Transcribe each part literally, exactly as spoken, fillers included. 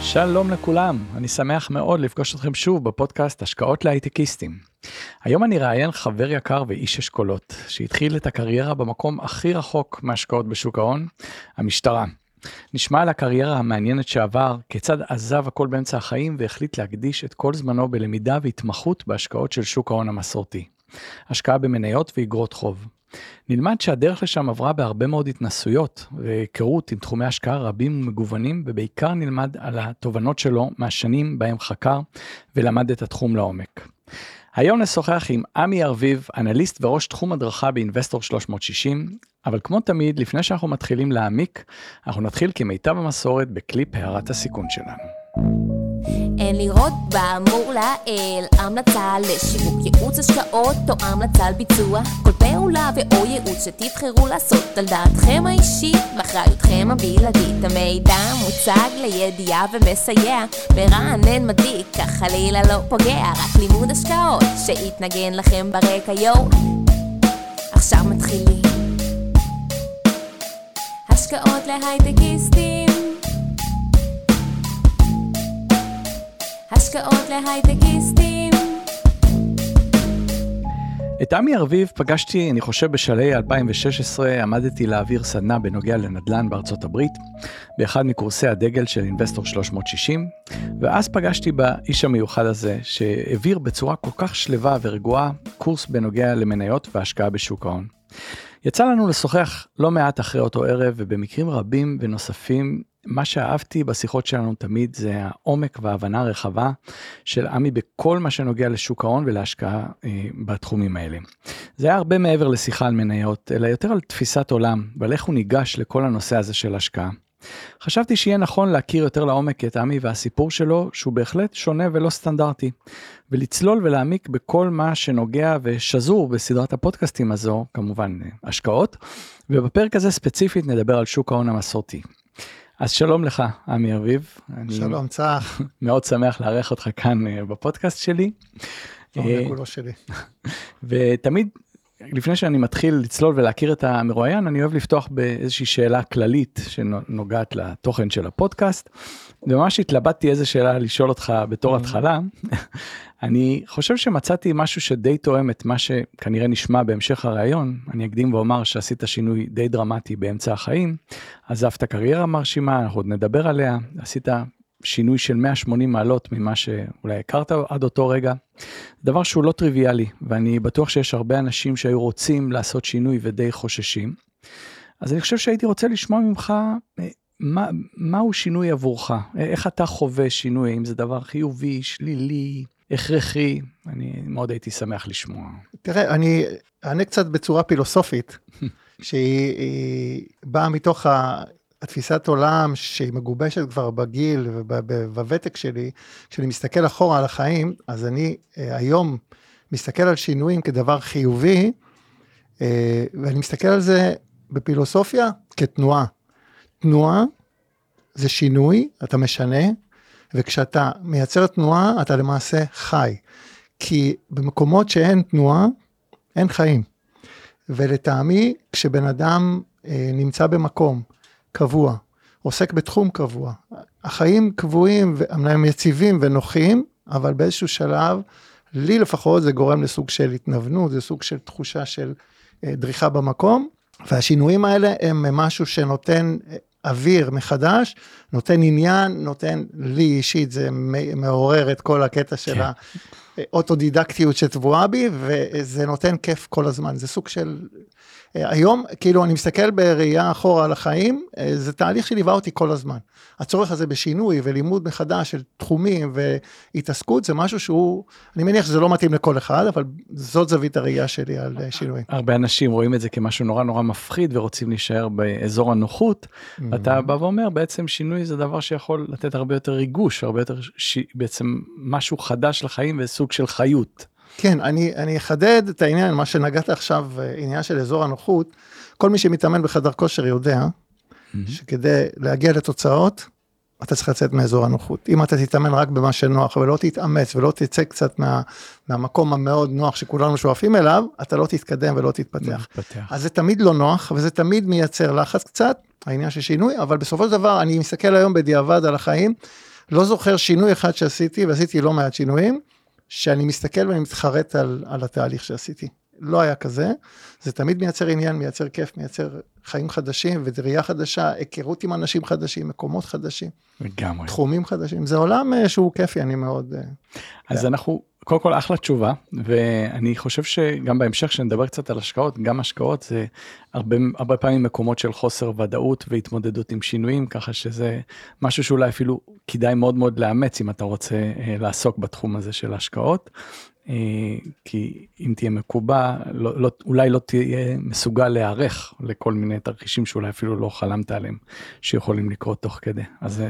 שלום לכולם, אני שמח מאוד לפגוש אתכם שוב בפודקאסט השקעות להייטקיסטים. היום אני ראיין חבר יקר ואיש אשכולות, שהתחיל את הקריירה במקום הכי רחוק מהשקעות בשוק ההון, המשטרה. נשמע על הקריירה המעניינת שעבר, כיצד עזב הכל באמצע החיים והחליט להקדיש את כל זמנו בלמידה והתמחות בהשקעות של שוק ההון המסורתי. השקעה במניות ואגרות חוב. נלמד שהדרך לשם עברה בהרבה מאוד התנסויות והיכרות עם תחומי השקעה רבים ומגוונים, ובעיקר נלמד על התובנות שלו מהשנים בהם חקר ולמד את התחום לעומק. היום נשוחח עם עמי ארביב, אנליסט וראש תחום הדרכה באינבסטור שלוש מאות שישים, אבל כמו תמיד, לפני שאנחנו מתחילים להעמיק, אנחנו נתחיל כמיטב המסורת בקליפ הערת הסיכון שלנו. אין לראות באמור לעיל, המלצה לשיווק ייעוץ השקעות או המלצה על ביצוע כל פעולה ואו ייעוץ שתבחרו לעשות על דעתכם האישית ואחריותכם הבלעדית. המידע מוצג לידיעה ומסייע, מרענן, מדליק, חלילה לא פוגע, רק לימוד השקעות שיתנגן לכם ברקע. יו, עכשיו מתחילים השקעות להייטקיסטים. השקעות להייטקיסטים. את עמי ארביב פגשתי, אני חושב, בשלהי אלפיים ושש עשרה, עמדתי להעביר סדנה בנוגע לנדל"ן בארצות הברית, באחד מקורסי הדגל של אינבסטור שלוש מאות שישים, ואז פגשתי באיש המיוחד הזה, שהעביר בצורה כל כך שלווה ורגועה קורס בנוגע למניות והשקעה בשוק ההון. יצא לנו לשוחח לא מעט אחרי אותו ערב, ובמקרים רבים ונוספים, מה שאהבתי בשיחות שלנו תמיד זה העומק וההבנה הרחבה של עמי בכל מה שנוגע לשוק ההון ולהשקעה בתחומים האלה. זה היה הרבה מעבר לשיחה על מניות, אלא יותר על תפיסת עולם, ועל איך הוא ניגש לכל הנושא הזה של השקעה. חשבתי שיהיה נכון להכיר יותר לעומק את עמי והסיפור שלו, שהוא בהחלט שונה ולא סטנדרטי, ולצלול ולהעמיק בכל מה שנוגע ושזור בסדרת הפודקאסטים הזו, כמובן השקעות, ובפרק הזה ספציפית נדבר על שוק ההון המסורתי. אז שלום לך, עמי ארביב. שלום, צח. מאוד שמח לארח אותך כאן בפודקאסט שלי. שלום לכולו שלי. ותמיד, לפני שאני מתחיל לצלול ולהכיר את המרואיין, אני אוהב לפתוח באיזושהי שאלה כללית שנוגעת לתוכן של הפודקאסט. וממש התלבטתי איזו שאלה לשאול אותך בתור התחלה. אני חושב שמצאתי משהו שדי תואם את מה שכנראה נשמע בהמשך הרעיון. אני אקדים ואומר שעשית שינוי די דרמטי באמצע החיים, עזבת קריירה מרשימה, אנחנו עוד נדבר עליה, עשית שינוי של מאה ושמונים מעלות ממה שאולי הכרת עד אותו רגע, דבר שהוא לא טריוויאלי, ואני בטוח שיש הרבה אנשים שהיו רוצים לעשות שינוי ודי חוששים. אז אני חושב שהייתי רוצה לשמוע ממך, מה, מהו שינוי עבורך? איך אתה חווה שינוי? אם זה דבר חיובי, שלילי, הכרחי? אני מאוד הייתי שמח לשמוע. תראה, אני אענה קצת בצורה פילוסופית, שהיא באה מתוך התפיסת עולם שהיא מגובשת כבר בגיל ובוותק שלי. כשאני מסתכל אחורה על החיים, אז אני היום מסתכל על שינויים כדבר חיובי, ואני מסתכל על זה בפילוסופיה כתנועה. תנועה זה שינוי, אתה משנה, וכשאתה מייצר תנועה, אתה למעשה חי. כי במקומות שאין תנועה, אין חיים. ולטעמי, כשבן אדם אה, נמצא במקום קבוע, עוסק בתחום קבוע, החיים קבועים, הם יציבים ונוחים, אבל באיזשהו שלב, לי לפחות זה גורם לסוג של התנוונות, זה סוג של תחושה של אה, דריכה במקום, והשינויים האלה הם משהו שנותן אוויר מחדש, נותן עניין, נותן לי אישית, זה מעורר את כל הקטע של האוטודידקטיות שטבועה בי, וזה נותן כיף כל הזמן, זה סוג של, היום כאילו אני מסתכל בראייה אחורה על החיים, זה תהליך שליווה אותי כל הזמן, הצורך הזה בשינוי ולימוד מחדש של תחומים והתעסקות, זה משהו שהוא, אני מניח שזה לא מתאים לכל אחד, אבל זאת זווית הראייה שלי על שינויים. הרבה אנשים רואים את זה כמשהו נורא נורא מפחיד, ורוצים להישאר באזור הנוחות, אתה בא ואומר, בעצם שינוי זה דבר שיכול לתת הרבה יותר ריגוש, הרבה יותר ש... בעצם משהו חדש לחיים וסוג של חיות. כן, אני, אני אחדד את העניין, מה שנגעת עכשיו, עניין של אזור הנוחות, כל מי שמתאמן בחדר כושר יודע, שכדי להגיע לתוצאות, אתה צריך לצאת מאזור הנוחות. אם אתה תתאמן רק במה שנוח, ולא תתאמץ, ולא תצא קצת מה, מהמקום המאוד נוח שכולנו שואפים אליו, אתה לא תתקדם ולא תתפתח. אז זה תמיד לא נוח, וזה תמיד מייצר לחץ קצת, העניין של שינוי, אבל בסופו של דבר, אני מסתכל היום בדיעבד על החיים, לא זוכר שינוי אחד שעשיתי, ועשיתי לא מעט שינויים, שאני מסתכל ואני מתחרט על, על התהליך שעשיתי. לא היה כזה, זה תמיד מייצר עניין, מייצר כיף, מייצר חיים חדשים, ודרייה חדשה, היכרות עם אנשים חדשים, מקומות חדשים, לגמרי. תחומים חדשים, זה עולם שהוא כיפי, אני מאוד... אז yeah. אנחנו, קודם כל אחלה תשובה, ואני חושב שגם בהמשך, שנדבר קצת על השקעות, גם השקעות זה הרבה, הרבה פעמים מקומות של חוסר ודאות, והתמודדות עם שינויים, ככה שזה משהו שאולי אפילו כדאי מאוד מאוד לאמץ, אם אתה רוצה לעסוק בתחום הזה של ההשקעות, כי אם תהיה מקובע, לא, לא, אולי לא תהיה מסוגל להיערך לכל מיני תרחישים שאולי אפילו לא חלמת עליהם, שיכולים לקרות תוך כדי. אז...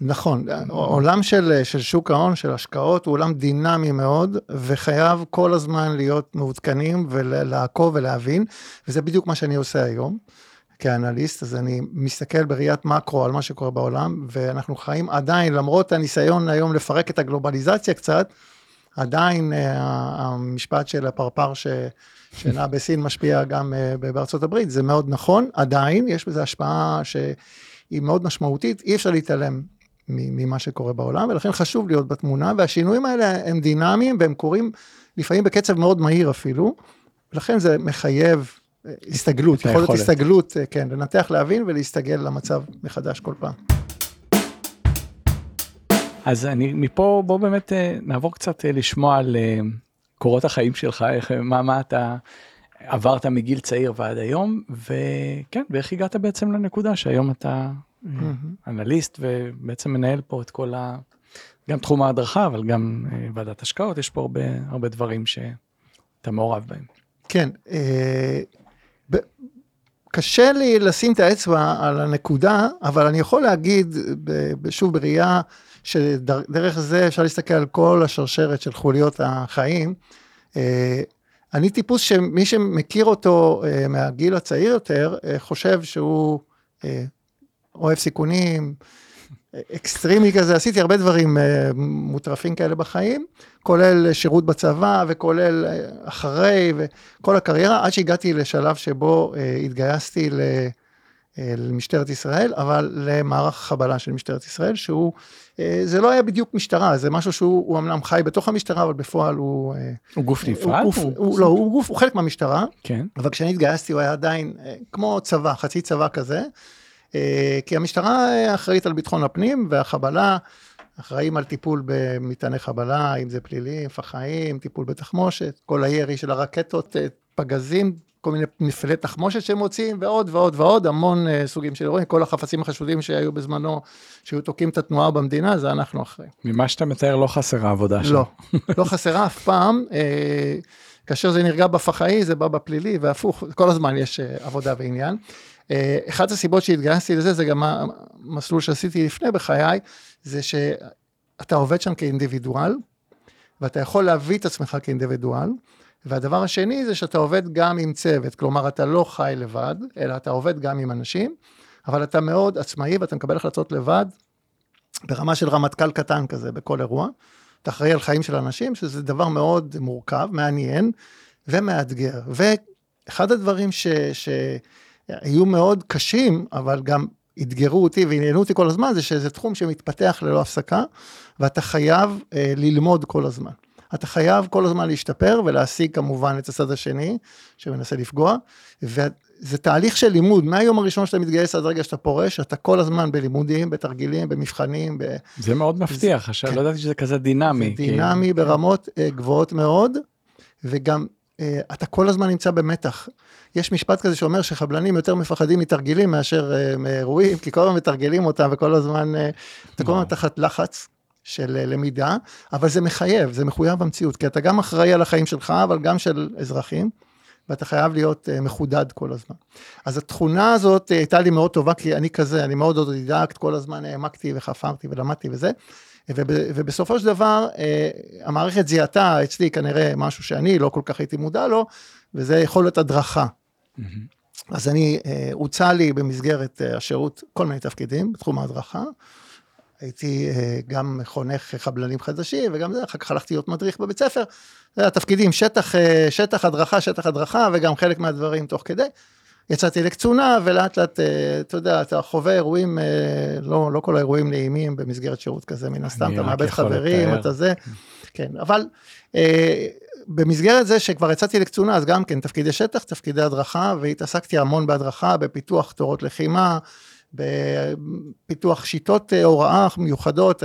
נכון, עולם של, של שוק ההון, של השקעות, הוא עולם דינמי מאוד, וחייב כל הזמן להיות מעודכנים ולעקוב ולהבין, וזה בדיוק מה שאני עושה היום. כאנליסט, אז אני מסתכל בראיית מקרו על מה שקורה בעולם, ואנחנו חיים עדיין, למרות הניסיון היום לפרק את הגלובליזציה קצת, עדיין המשפט של הפרפר שנע בסין משפיע גם בארצות הברית, זה מאוד נכון, עדיין יש בזה השפעה שהיא מאוד משמעותית, אי אפשר להתעלם ממה שקורה בעולם, ולכן חשוב להיות בתמונה, והשינויים האלה הם דינמיים, והם קורים לפעמים בקצב מאוד מהיר אפילו, ולכן זה מחייב הסתגלות, יכולת הסתגלות, כן, לנתח, להבין ולהסתגל למצב מחדש כל פעם. אז אני, מפה בוא באמת נעבור קצת לשמוע על קורות החיים שלך, איך, מה, מה אתה עברת מגיל צעיר ועד היום, וכן, ואיך הגעת בעצם לנקודה שהיום אתה אנליסט, ובעצם מנהל פה את כל ה... גם תחום ההדרכה, אבל גם ועדת השקעות, יש פה הרבה, הרבה דברים שאתה מעורב בהם. כן, ב... קשה לי לשים את האצבע על הנקודה, אבל אני יכול להגיד, שוב בראייה, שדרך זה אפשר להסתכל על כל השרשרת של חוליות החיים. אני טיפוס שמי שמכיר אותו מהגיל הצעיר יותר, חושב שהוא אוהב סיכונים, אקסטרימי כזה, עשיתי הרבה דברים מוטרפים כאלה בחיים, כולל שירות בצבא וכולל אחרי וכל הקריירה, עד שהגעתי לשלב שבו התגייסתי למשטרת ישראל, אבל למערך החבלה של משטרת ישראל, שהוא, זה לא היה בדיוק משטרה, זה משהו שהוא אמנם חי בתוך המשטרה, אבל בפועל הוא... הוא גוף נפרד? לא, הוא חלק מהמשטרה, אבל כשאני התגייסתי הוא היה עדיין כמו צבא, חצי צבא כזה, כי המשטרה אחראית על ביטחון הפנים, והחבלה אחראים על טיפול במטעני חבלה, אם זה פלילים, פח"עים, טיפול בתחמושת, כל הירי של הרקטות, פגזים, כל מיני נפלי תחמושת שהם מוצאים, ועוד ועוד ועוד, המון סוגים של אירועים, כל החפצים החשודים שהיו בזמנו, שהיו תוקעים את התנועה במדינה, זה אנחנו אחראים. ממה שאתה מתאר לא חסרה עבודה שם. לא, לא חסרה אף פעם, כאשר זה נרגע בפח"עי, זה בא בפלילי, והפוך, כל הזמן יש עבודה בעניין. אחת הסיבות שהתגייסתי לזה, זה גם המסלול שעשיתי לפני בחיי, זה שאתה עובד שם כאינדיבידואל, ואתה יכול להביא את עצמך כאינדיבידואל, והדבר השני זה שאתה עובד גם עם צוות, כלומר אתה לא חי לבד, אלא אתה עובד גם עם אנשים, אבל אתה מאוד עצמאי, ואתה מקבל החלטות לבד, ברמה של רמטכ"ל קטן כזה, בכל אירוע, אתה אחראי על חיים של אנשים, שזה דבר מאוד מורכב, מעניין, ומאתגר, ואחד הדברים ש... ש... היו מאוד קשים, אבל גם אתגרו אותי ועניינו אותי כל הזמן, זה שזה תחום שמתפתח ללא הפסקה, ואתה חייב אה, ללמוד כל הזמן. אתה חייב כל הזמן להשתפר, ולהשיג כמובן את הצד השני, שמנסה לפגוע, וזה תהליך של לימוד, מהיום הראשון שאתה מתגייס עד רגע שאתה פורש, אתה כל הזמן בלימודים, בתרגילים, במבחנים. ב... זה מאוד מבטיח, עכשיו לא ידעתי שזה כזה דינמי. דינמי כי... ברמות אה, גבוהות מאוד, וגם... אתה כל הזמן נמצא במתח. יש משפט כזה שאומר שחבלנים יותר מפחדים מתרגילים מאשר מאירועים, כי כל הזמן מתרגלים אותם, וכל הזמן, אתה כל הזמן תחת לחץ של למידה, אבל זה מחייב, זה מחויב במציאות, כי אתה גם אחראי על החיים שלך, אבל גם של אזרחים, ואתה חייב להיות מחודד כל הזמן. אז התכונה הזאת הייתה לי מאוד טובה, כי אני כזה, אני מאוד אוטודידקט, כל הזמן העמקתי וחפרתי ולמדתי וזה, ובסופו של דבר, המערכת זיהתה אצלי כנראה משהו שאני לא כל כך הייתי מודע לו, וזה יכולת הדרכה. אז אני, הוצא לי במסגרת השירות כל מיני תפקידים בתחום ההדרכה, הייתי גם חונך חבלנים חדשים, וגם זה, אחר כך הלכתי להיות מדריך בבית ספר, זה התפקידים, שטח, שטח הדרכה, שטח הדרכה, וגם חלק מהדברים תוך כדי, יצאתי לקצונה, ולאט לאט, אתה יודע, אתה חווה אירועים, לא, לא כל האירועים נעימים במסגרת שירות כזה, מן הסתם, אתה מאבד חברים, לתאר. אתה זה, כן, אבל במסגרת זה שכבר יצאתי לקצונה, אז גם כן, תפקידי שטח, תפקידי הדרכה, והתעסקתי המון בהדרכה, בפיתוח תורות לחימה, בפיתוח שיטות הוראה מיוחדות,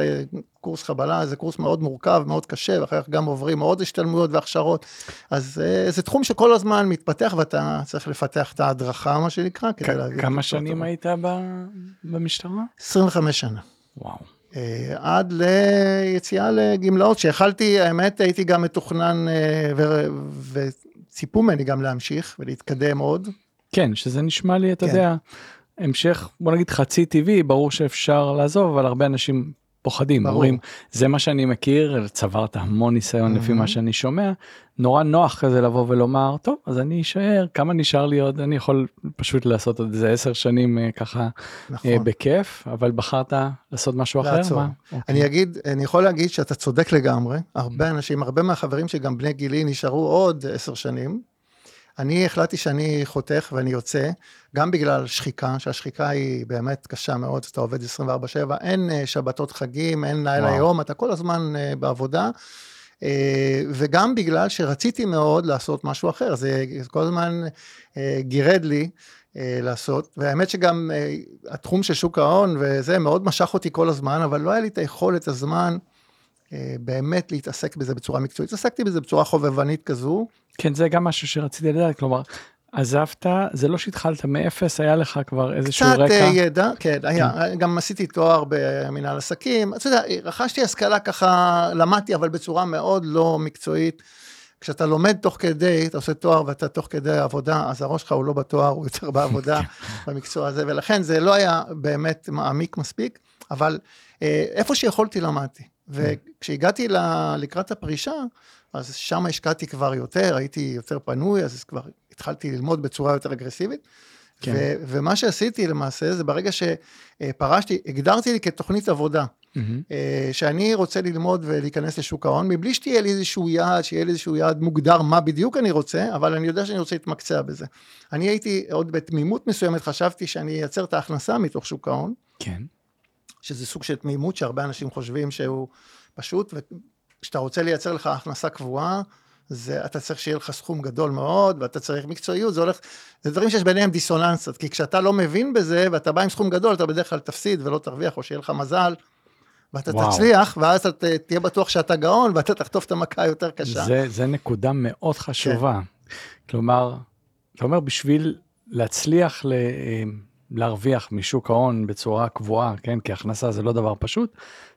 קורס חבלה, זה קורס מאוד מורכב, מאוד קשה, ואחר כך גם עוברים מאוד השתלמויות והכשרות, אז זה תחום שכל הזמן מתפתח, ואתה צריך לפתח את ההדרכה, מה שנקרא, כדי להגיד. כמה שנים היית במשטרה? עשרים וחמש שנה. וואו. עד ליציאה לגמלאות, שהחלתי, האמת, הייתי גם מתוכנן, וציפו ממני גם להמשיך, ולהתקדם עוד. כן, שזה נשמע לי, אתה יודע... המשך, בוא נגיד חצי טבעי, ברור שאפשר לעזוב, אבל הרבה אנשים פוחדים, אומרים, זה מה שאני מכיר, צברת המון ניסיון לפי מה שאני שומע, נורא נוח כזה לבוא ולומר, טוב, אז אני אשאר, כמה נשאר לי עוד, אני יכול פשוט לעשות עוד איזה עשר שנים ככה בכיף, אבל בחרת לעשות משהו אחר? אני אגיד, אני יכול להגיד שאתה צודק לגמרי, הרבה אנשים, הרבה מהחברים שגם בני גילי נשארו עוד עשר שנים, אני החלטתי שאני חותך ואני יוצא, גם בגלל שחיקה, שהשחיקה היא באמת קשה מאוד, אתה עובד עשרים וארבע שבע, אין שבתות חגים, אין לילה יום, אתה כל הזמן בעבודה, וגם בגלל שרציתי מאוד לעשות משהו אחר, זה כל הזמן גירד לי לעשות, והאמת שגם התחום של שוק ההון וזה מאוד משך אותי כל הזמן, אבל לא היה לי את היכולת הזמן, באמת להתעסק בזה בצורה מקצועית, התעסקתי בזה בצורה חובבנית כזו. כן, זה גם משהו שרציתי לדעת, כלומר, עזבת, זה לא שהתחלת מאפס, היה לך כבר איזשהו רקע? קצת ידע, כן, היה, גם עשיתי תואר במנהל עסקים, אתה יודע, רכשתי השכלה ככה, למדתי, אבל בצורה מאוד לא מקצועית, כשאתה לומד תוך כדי, אתה עושה תואר ואתה תוך כדי עבודה, אז הראש שלך הוא לא בתואר, הוא יותר בעבודה, במקצוע הזה, ולכן זה לא היה באמת מעמיק מספיק, אבל איפה שיכולתי למדתי. וכשהגעתי לקראת הפרישה, אז שם השקעתי כבר יותר, הייתי יותר פנוי, אז כבר התחלתי ללמוד בצורה יותר אגרסיבית, כן. ו- ומה שעשיתי למעשה, זה ברגע שפרשתי, הגדרתי לי כתוכנית עבודה, mm-hmm. שאני רוצה ללמוד ולהיכנס לשוק ההון, מבלי שתהיה לי איזשהו יעד, שיהיה לי איזשהו יעד מוגדר מה בדיוק אני רוצה, אבל אני יודע שאני רוצה להתמקצע בזה. אני הייתי עוד בתמימות מסוימת, חשבתי שאני ייצר את ההכנסה מתוך שוק ההון, כן. שזה סוג של תמימות שהרבה אנשים חושבים שהוא פשוט, וכשאתה רוצה לייצר לך הכנסה קבועה, זה, אתה צריך שיהיה לך סכום גדול מאוד, ואתה צריך מקצועיות, זה הולך, זה דברים שיש ביניהם דיסוננס, כי כשאתה לא מבין בזה, ואתה בא עם סכום גדול, אתה בדרך כלל תפסיד ולא תרוויח, או שיהיה לך מזל, ואתה וואו. תצליח, ואז אתה תהיה בטוח שאתה גאון, ואתה תחטוף את המכה יותר קשה. זה, זה נקודה מאוד חשובה. כן. כלומר, אתה אומר, בשביל להצליח ל... להרוויח משוק ההון בצורה קבועה, כן? כי הכנסה זה לא דבר פשוט,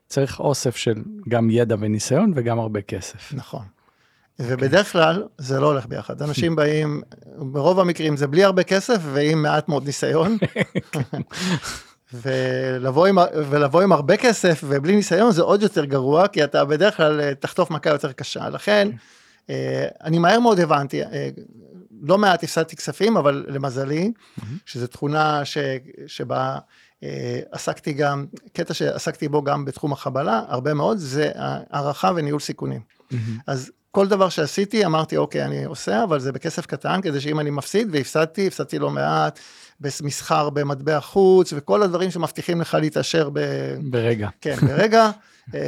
צריך אוסף של גם ידע וניסיון וגם הרבה כסף. נכון. ובדרך כלל זה לא הולך ביחד. אנשים באים, ברוב המקרים זה בלי הרבה כסף ועם מעט מאוד ניסיון. ולבוא עם, ולבוא עם הרבה כסף ובלי ניסיון זה עוד יותר גרוע, כי אתה בדרך כלל תחטוף מכה יותר קשה. לכן, אני מהר מאוד הבנתי, לא מעט הפסדתי כספים, אבל למזלי, mm-hmm. שזו תכונה ש, שבה אה, עסקתי גם, קטע שעסקתי בו גם בתחום החבלה, הרבה מאוד, זה הערכה וניהול סיכונים. Mm-hmm. אז כל דבר שעשיתי, אמרתי, אוקיי, אני עושה, אבל זה בכסף קטן, כדי שאם אני מפסיד, והפסדתי, הפסדתי לא מעט, במסחר, במטבע חוץ, וכל הדברים שמבטיחים לך להתאשר ב... ברגע. כן, ברגע,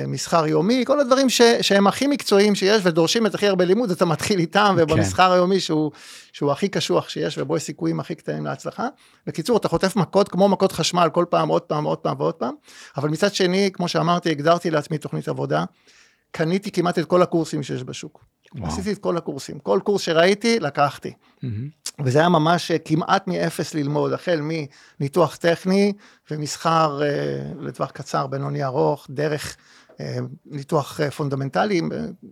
מסחר יומי, כל הדברים ש... שהם הכי מקצועיים שיש, ודורשים את הכי הרבה לימוד, אתה מתחיל איתם, ובמסחר היומי שהוא... שהוא הכי קשוח שיש, ובו יש סיכויים הכי קטנים להצלחה. בקיצור, אתה חוטף מכות, כמו מכות חשמל, כל פעם, עוד פעם, עוד פעם, ועוד פעם. אבל מצד שני, כמו שאמרתי, הגדרתי לעצמי תוכנית עבודה, קניתי כמעט את כל הקורסים שיש בשוק. עשיתי את כל הקורסים. כל קורס שראיתי, לקחתי. וזה היה ממש כמעט מאפס ללמוד, החל מניתוח טכני ומסחר לטווח קצר, בינוני ארוך, דרך ניתוח פונדמנטלי,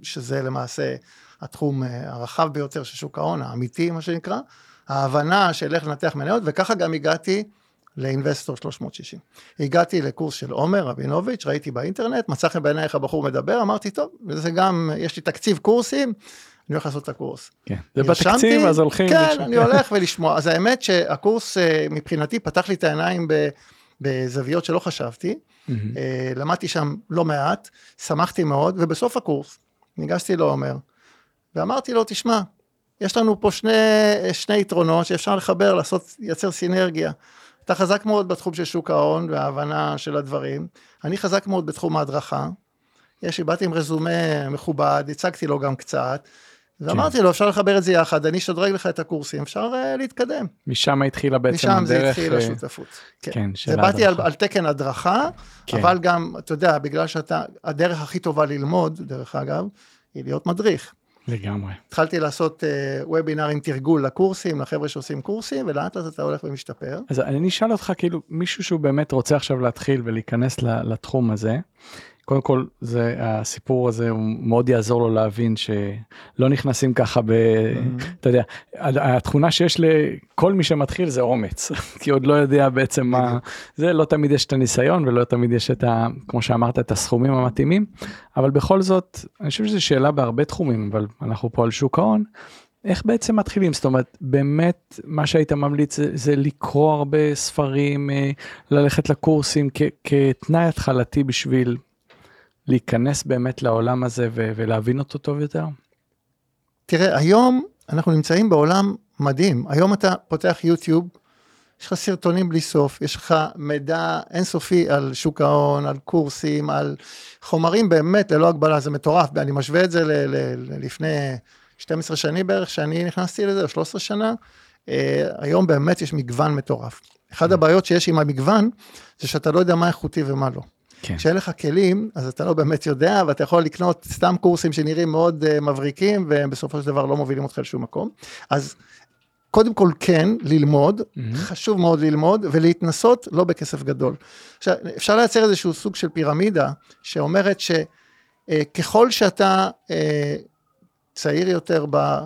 שזה למעשה התחום הרחב ביותר של שוק ההון, האמיתי, מה שנקרא, ההבנה של איך לנתח מניות, וככה גם הגעתי לאינבסטור שלוש מאות שישים. הגעתי לקורס של עומר רבינוביץ', ראיתי באינטרנט, מצא חן בעיני איך הבחור מדבר, אמרתי, טוב, זה גם, יש לי תקציב קורסים, אני הולך לעשות את הקורס. כן, זה בתקציב, אז הולכים. כן, אני הולך ולשמוע. אז האמת שהקורס מבחינתי פתח לי את העיניים בזוויות שלא חשבתי, למדתי שם לא מעט, שמחתי מאוד, ובסוף הקורס ניגשתי לעומר, ואמרתי לו, תשמע, יש לנו פה שני, שני יתרונות שאפשר לחבר, לעשות, לייצר סינרגיה. אתה חזק מאוד בתחום של שוק ההון וההבנה של הדברים, אני חזק מאוד בתחום ההדרכה, יש לי, באתי עם רזומה מכובד, הצגתי לו גם קצת, ואמרתי לו, אפשר לחבר את זה יחד, אני אשדרג לך את הקורסים, אפשר להתקדם. משם התחילה בעצם הדרך. משם זה התחיל השותפות. כן, של הדרכה. באתי על תקן הדרכה, אבל גם, אתה יודע, בגלל שאתה, הדרך הכי טובה ללמוד, דרך אגב, היא להיות מדריך. לגמרי. התחלתי לעשות וובינר עם תרגול לקורסים, לחבר'ה שעושים קורסים, ולאט לאט אתה הולך ומשתפר. אז אני אשאל אותך, כאילו, מישהו שהוא באמת רוצה עכשיו להתחיל ולהיכנס לתחום הזה, קודם כל, זה, הסיפור הזה הוא מאוד יעזור לו להבין שלא נכנסים ככה ב... אתה יודע, התכונה שיש לכל מי שמתחיל זה אומץ, כי עוד לא יודע בעצם מה... זה לא תמיד יש את הניסיון, ולא תמיד יש את ה... כמו שאמרת, את הסכומים המתאימים, אבל בכל זאת, אני חושב שזו שאלה בהרבה תחומים, אבל אנחנו פה על שוק ההון, איך בעצם מתחילים? זאת אומרת, באמת מה שהיית ממליץ זה, זה לקרוא הרבה ספרים, ללכת לקורסים כ- כתנאי התחלתי בשביל... להיכנס באמת לעולם הזה ו- ולהבין אותו טוב יותר? תראה, היום אנחנו נמצאים בעולם מדהים. היום אתה פותח יוטיוב, יש לך סרטונים בלי סוף, יש לך מידע אינסופי על שוק ההון, על קורסים, על חומרים באמת ללא הגבלה, זה מטורף. אני משווה את זה ל- ל- ל- לפני שתים עשרה שנים בערך, שאני נכנסתי לזה, או שלוש עשרה שנה. אה, היום באמת יש מגוון מטורף. אחד הבעיות שיש עם המגוון, זה שאתה לא יודע מה איכותי ומה לא. כשאין לך כלים, אז אתה לא באמת יודע, ואתה יכול לקנות סתם קורסים שנראים מאוד uh, מבריקים, ובסופו של דבר לא מובילים אותך לשום מקום. אז קודם כל כן, ללמוד, mm-hmm. חשוב מאוד ללמוד, ולהתנסות לא בכסף גדול. עכשיו, אפשר לייצר איזשהו סוג של פירמידה, שאומרת שככל uh, שאתה uh, צעיר יותר ב,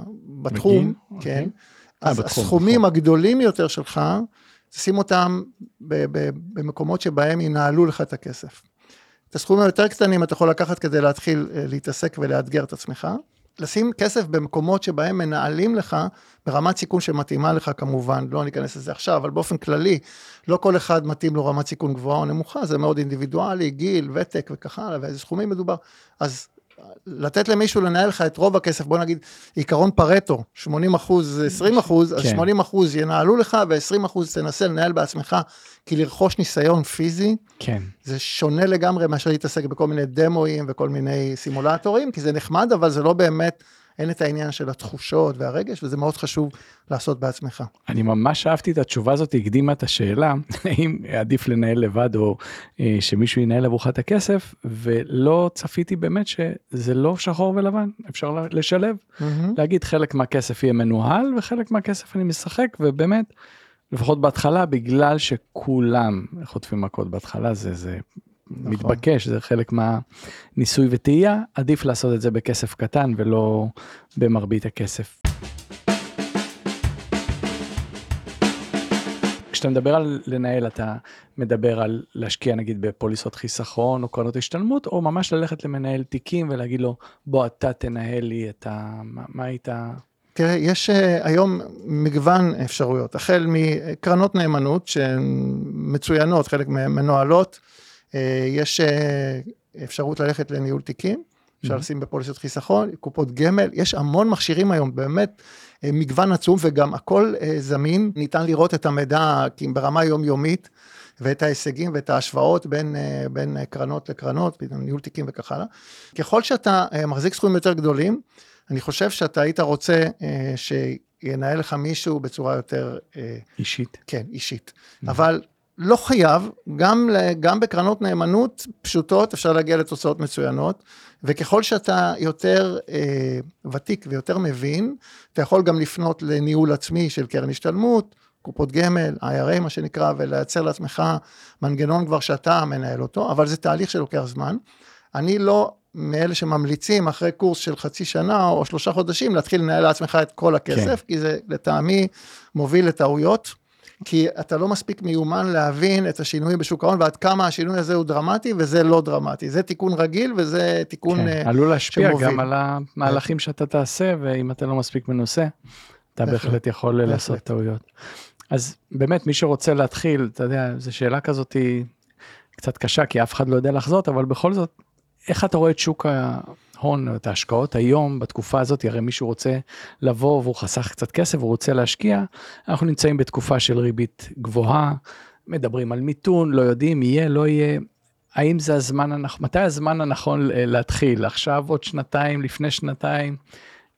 בתחום, מגיע? כן, okay. אז 아, בתחום, הסכומים בתחום. הגדולים יותר שלך, תשים אותם ב- ב- במקומות שבהם ינהלו לך את הכסף. את הסכומים היותר קטנים אתה יכול לקחת כדי להתחיל להתעסק ולאתגר את עצמך, לשים כסף במקומות שבהם מנהלים לך, ברמת סיכון שמתאימה לך כמובן, לא ניכנס לזה עכשיו, אבל באופן כללי, לא כל אחד מתאים לו רמת סיכון גבוהה או נמוכה, זה מאוד אינדיבידואלי, גיל, ותק וכך הלאה, ואיזה סכומים מדובר, אז... לתת למישהו לנהל לך את רוב הכסף, בוא נגיד, עיקרון פרטו, שמונים אחוז, עשרים אחוז, אז שמונים אחוז ינהלו לך, ו-עשרים אחוז תנסה לנהל בעצמך, כי לרכוש ניסיון פיזי, זה שונה לגמרי מאשר להתעסק בכל מיני דמויים, וכל מיני סימולטורים, כי זה נחמד, אבל זה לא באמת, אין את העניין של התחושות והרגש, וזה מאוד חשוב לעשות בעצמך. אני ממש אהבתי את התשובה הזאת, הקדימה את השאלה, אם עדיף לנהל לבד, או שמישהו ינהל עבורך את הכסף, ולא צפיתי באמת שזה לא שחור ולבן, אפשר לשלב, להגיד חלק מהכסף יהיה מנוהל, וחלק מהכסף אני משחק, ובאמת, לפחות בהתחלה, בגלל שכולם חוטפים מכות בהתחלה, זה זה... נכון. מתבקש, זה חלק מהניסוי וטעייה, עדיף לעשות את זה בכסף קטן ולא במרבית הכסף. כשאתה מדבר על לנהל, אתה מדבר על להשקיע נגיד בפוליסות חיסכון או קרנות השתלמות, או ממש ללכת למנהל תיקים ולהגיד לו, בוא אתה תנהל לי את ה... מה היית... תראה, יש היום מגוון אפשרויות, החל מקרנות נאמנות שהן מצוינות, חלק מהן מנוהלות, יש אפשרות ללכת לניהול תיקים, אפשר לשים בפוליסות חיסכון, קופות גמל, יש המון מכשירים היום, באמת מגוון עצום, וגם הכל זמין, ניתן לראות את המידע ברמה יומיומית, ואת ההישגים ואת ההשוואות בין, בין קרנות לקרנות, ניהול תיקים וכך הלאה. ככל שאתה מחזיק סכומים יותר גדולים, אני חושב שאתה היית רוצה שינהל לך מישהו בצורה יותר... אישית. כן, אישית. אבל... לא חייב, גם, גם בקרנות נאמנות פשוטות, אפשר להגיע לתוצאות מצוינות, וככל שאתה יותר אה, ותיק ויותר מבין, אתה יכול גם לפנות לניהול עצמי של קרן השתלמות, קופות גמל, איי אר איי מה שנקרא, ולייצר לעצמך מנגנון כבר שאתה מנהל אותו, אבל זה תהליך שלוקח זמן. אני לא מאלה שממליצים אחרי קורס של חצי שנה או שלושה חודשים, להתחיל לנהל לעצמך את כל הכסף, כן. כי זה לטעמי מוביל לטעויות, כי אתה לא מספיק מיומן להבין את השינויים בשוק ההון, ועד כמה השינוי הזה הוא דרמטי, וזה לא דרמטי, זה תיקון רגיל, וזה תיקון שמוביל. עלול להשפיע גם על המהלכים שאתה תעשה, ואם אתה לא מספיק מנוסה, אתה בהחלט יכול לעשות טעויות. אז באמת מי שרוצה להתחיל, אתה יודע, זו שאלה כזאת היא קצת קשה, כי אף אחד לא יודע לחזות, אבל בכל זאת, איך אתה רואה את שוק ההון, את ההשקעות היום, בתקופה הזאת, הרי מישהו רוצה לבוא, והוא חסך קצת כסף, והוא רוצה להשקיע, אנחנו נמצאים בתקופה של ריבית גבוהה, מדברים על מיתון, לא יודעים, יהיה, לא יהיה, האם זה הזמן הנכון, מתי הזמן הנכון להתחיל, עכשיו עוד שנתיים, לפני שנתיים,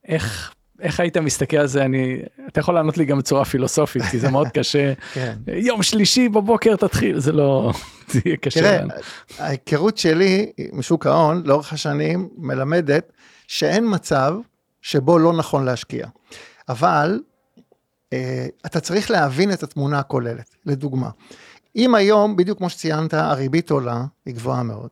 איך... איך היית מסתכל על זה? אני, אתה יכול לענות לי גם בצורה פילוסופית, כי זה מאוד קשה. כן. יום שלישי בבוקר תתחיל, זה לא, זה יהיה קשה. תראה, ההיכרות שלי משוק ההון, לאורך השנים, מלמדת שאין מצב שבו לא נכון להשקיע. אבל, אה, אתה צריך להבין את התמונה הכוללת. לדוגמה, אם היום, בדיוק כמו שציינת, הריבית עולה, היא גבוהה מאוד.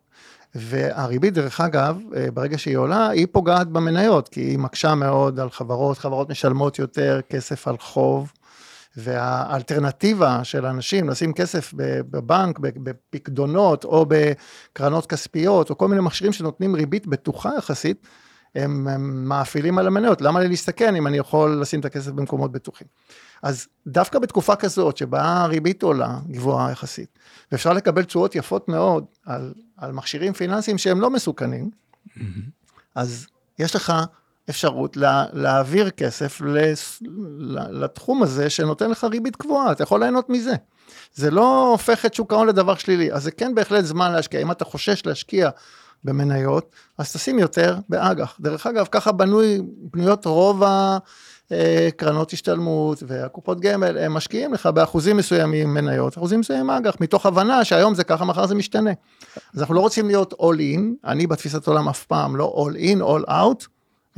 והריבית דרך אגב, ברגע שהיא עולה, היא פוגעת במניות, כי היא מקשה מאוד על חברות, חברות משלמות יותר כסף על חוב, והאלטרנטיבה של אנשים לשים כסף בבנק, בפקדונות או בקרנות כספיות, או כל מיני מכשירים שנותנים ריבית בטוחה יחסית, הם מאפילים על המניות, למה לי להסתכן אם אני יכול לשים את הכסף במקומות בטוחים? אז דווקא בתקופה כזאת שבה הריבית עולה גבוהה יחסית, ואפשר לקבל תשואות יפות מאוד על, על מכשירים פיננסיים שהם לא מסוכנים, mm-hmm. אז יש לך אפשרות לה, להעביר כסף לס, לתחום הזה שנותן לך ריבית גבוהה, אתה יכול ליהנות מזה. זה לא הופך את שוק ההון לדבר שלילי, אז זה כן בהחלט זמן להשקיע, אם אתה חושש להשקיע במניות, אז תשים יותר באג"ח. דרך אגב, ככה בנוי, בנויות רוב הקרנות השתלמות והקופות גמל, הם משקיעים לך באחוזים מסוימים מניות, אחוזים מסוימים אג"ח, מתוך הבנה שהיום זה ככה, מחר זה משתנה. אז אנחנו לא רוצים להיות all in, אני בתפיסת עולם אף פעם, לא all in, all out,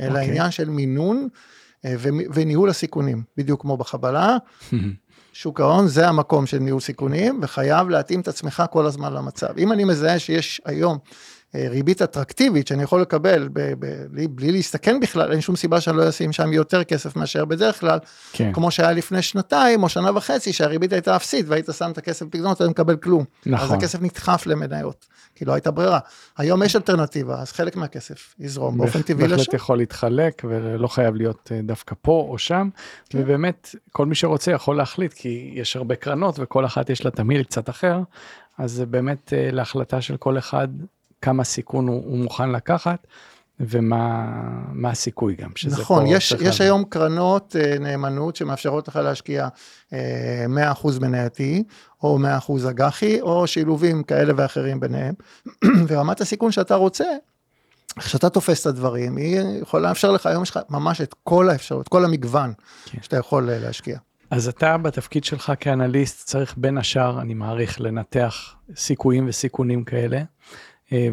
אלא עניין של מינון וניהול הסיכונים, בדיוק כמו בחבלה, שוק ההון זה המקום של ניהול סיכונים, וחייב להתאים את עצמך כל הזמן למצב. אם אני מזהה שיש היום ריבית אטרקטיבית שאני יכול לקבל ב- ב- בלי להסתכן בכלל, אין שום סיבה שאני לא אשים שם יותר כסף מאשר בדרך כלל, כן. כמו שהיה לפני שנתיים או שנה וחצי, שהריבית הייתה אפסית, והיית שם את הכסף פקדונות, אתה מקבל כלום. נכון. אז הכסף נדחף למניות, כי לא הייתה ברירה. היום יש אלטרנטיבה, אז חלק מהכסף יזרום באופן טבעי לשם. בהחלט יכול להתחלק, ולא חייב להיות דווקא פה או שם, כן. ובאמת כל מי שרוצה יכול להחליט, כי יש הרבה קרנות, וכל אחת יש לה תמיד קצת אחר, אז באמת להחלטה של כל אחד כמה סיכון הוא, הוא מוכן לקחת, ומה מה הסיכוי גם. נכון, יש, יש היום קרנות נאמנות שמאפשרות לך להשקיע מאה אחוז מנייתי, או מאה אחוז אג"חי, או שילובים כאלה ואחרים ביניהם, ורמת הסיכון שאתה רוצה, כשאתה תופס את הדברים, היא יכולה לאפשר לך, היום יש לך ממש את כל האפשרות, כל המגוון כן. שאתה יכול להשקיע. אז אתה בתפקיד שלך כאנליסט צריך בין השאר, אני מעריך, לנתח סיכויים וסיכונים כאלה,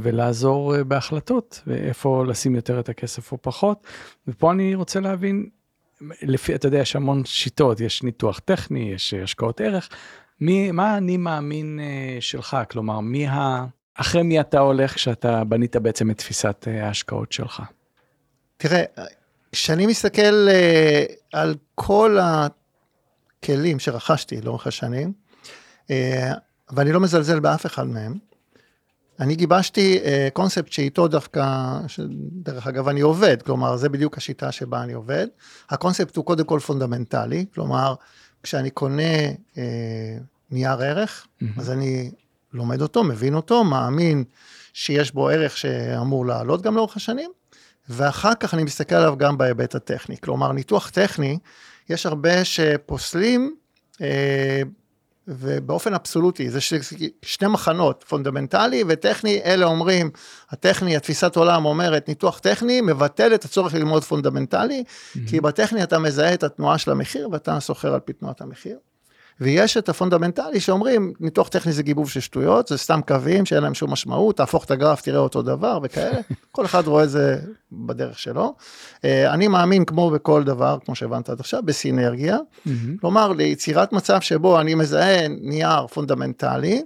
ולעזור בהחלטות, ואיפה לשים יותר את הכסף או פחות, ופה אני רוצה להבין, לפי, אתה יודע, יש המון שיטות, יש ניתוח טכני, יש השקעות ערך, מי, מה אני מאמין שלך, כלומר, מי ה... אחרי מי אתה הולך, כשאתה בנית בעצם את תפיסת ההשקעות שלך? תראה, כשאני מסתכל על כל הכלים שרכשתי לאורך השנים, ואני לא מזלזל באף אחד מהם, אני גיבשתי קונספט שאיתו דווקא, דרך אגב אני עובד, כלומר זה בדיוק השיטה שבה אני עובד, הקונספט הוא קודם כל פונדמנטלי, כלומר כשאני קונה נייר ערך, אז אני לומד אותו, מבין אותו, מאמין שיש בו ערך שאמור לעלות גם לאורך השנים, ואחר כך אני מסתכל עליו גם בהיבט הטכני, כלומר ניתוח טכני, יש הרבה שפוסלים, ובאופן אבסולוטי, זה שני מחנות, פונדמנטלי וטכני, אלה אומרים, הטכני, התפיסת עולם אומרת, ניתוח טכני, מבטל את הצורך ללמוד פונדמנטלי, mm-hmm. כי בטכני אתה מזהה את התנועה של המחיר, ואתה סוחר על פי תנועת המחיר, ויש את הפונדמנטלי שאומרים, ניתוח טכני זה גיבוב של שטויות, זה סתם קווים שאין להם שום משמעות, תהפוך את הגרף, תראה אותו דבר וכאלה, כל אחד רואה את זה בדרך שלו. אני מאמין כמו בכל דבר, כמו שהבנת עד עכשיו, בסינרגיה, כלומר ליצירת מצב שבו אני מזהה נייר פונדמנטלי,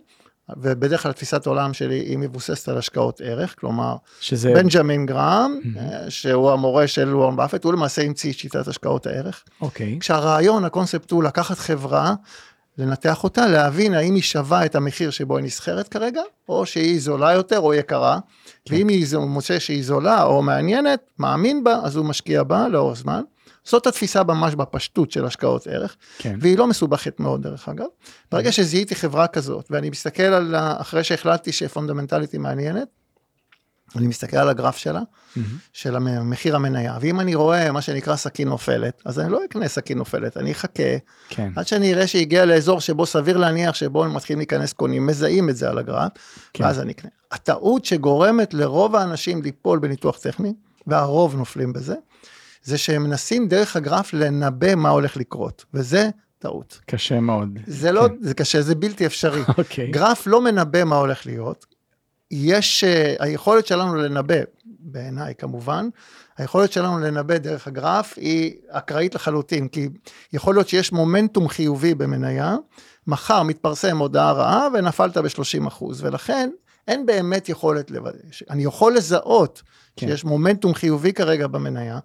ובדרך כלל תפיסת העולם שלי היא מבוססת על השקעות ערך, כלומר, שזה... בנג'מין גרהם, mm-hmm. שהוא המורה של וורן באפט, הוא למעשה המציא שיטת השקעות הערך. אוקיי. Okay. כשהרעיון, הקונספט הוא לקחת חברה, לנתח אותה, להבין האם היא שווה את המחיר שבו היא נסחרת כרגע, או שהיא זולה יותר או יקרה, כן. ואם היא מוצא שהיא זולה או מעניינת, מאמין בה, אז הוא משקיע בה לאור זמן, זאת התפיסה ממש בפשטות של השקעות ערך, כן. והיא לא מסובכת מאוד דרך אגב, ברגע שזיהיתי חברה כזאת, ואני מסתכל על, אחרי שהחלטתי שפונדמנטלית היא מעניינת, אני מסתכל על הגרף שלה, mm-hmm. של המחיר המניה, ואם אני רואה מה שנקרא סכין נופלת, אז אני לא אקנה סכין נופלת, אני אחכה, כן. עד שאני אראה שהגיע לאזור שבו סביר להניח, שבו הם מתחילים להיכנס קונים, מזהים את זה על הגרף, כן. ואז אני אקנה. הטעות שגורמת לרוב האנשים ליפול בניתוח טכני, והרוב נופלים בזה, זה שהם מנסים דרך הגרף לנבא מה הולך לקרות, וזה טעות. קשה מאוד. זה לא, כן. זה קשה, זה בלתי אפשרי. אוקיי. גרף לא מנבא מה הולך להיות, יש, היכולת שלנו לנבא, בעיניי כמובן, היכולת שלנו לנבא דרך הגרף היא אקראית לחלוטין, כי יכול להיות שיש מומנטום חיובי במניה, מחר מתפרסם הודעה רעה ונפלת ב-שלושים אחוז, ולכן אין באמת יכולת, אני יכול לזהות שיש מומנטום חיובי כרגע במניה,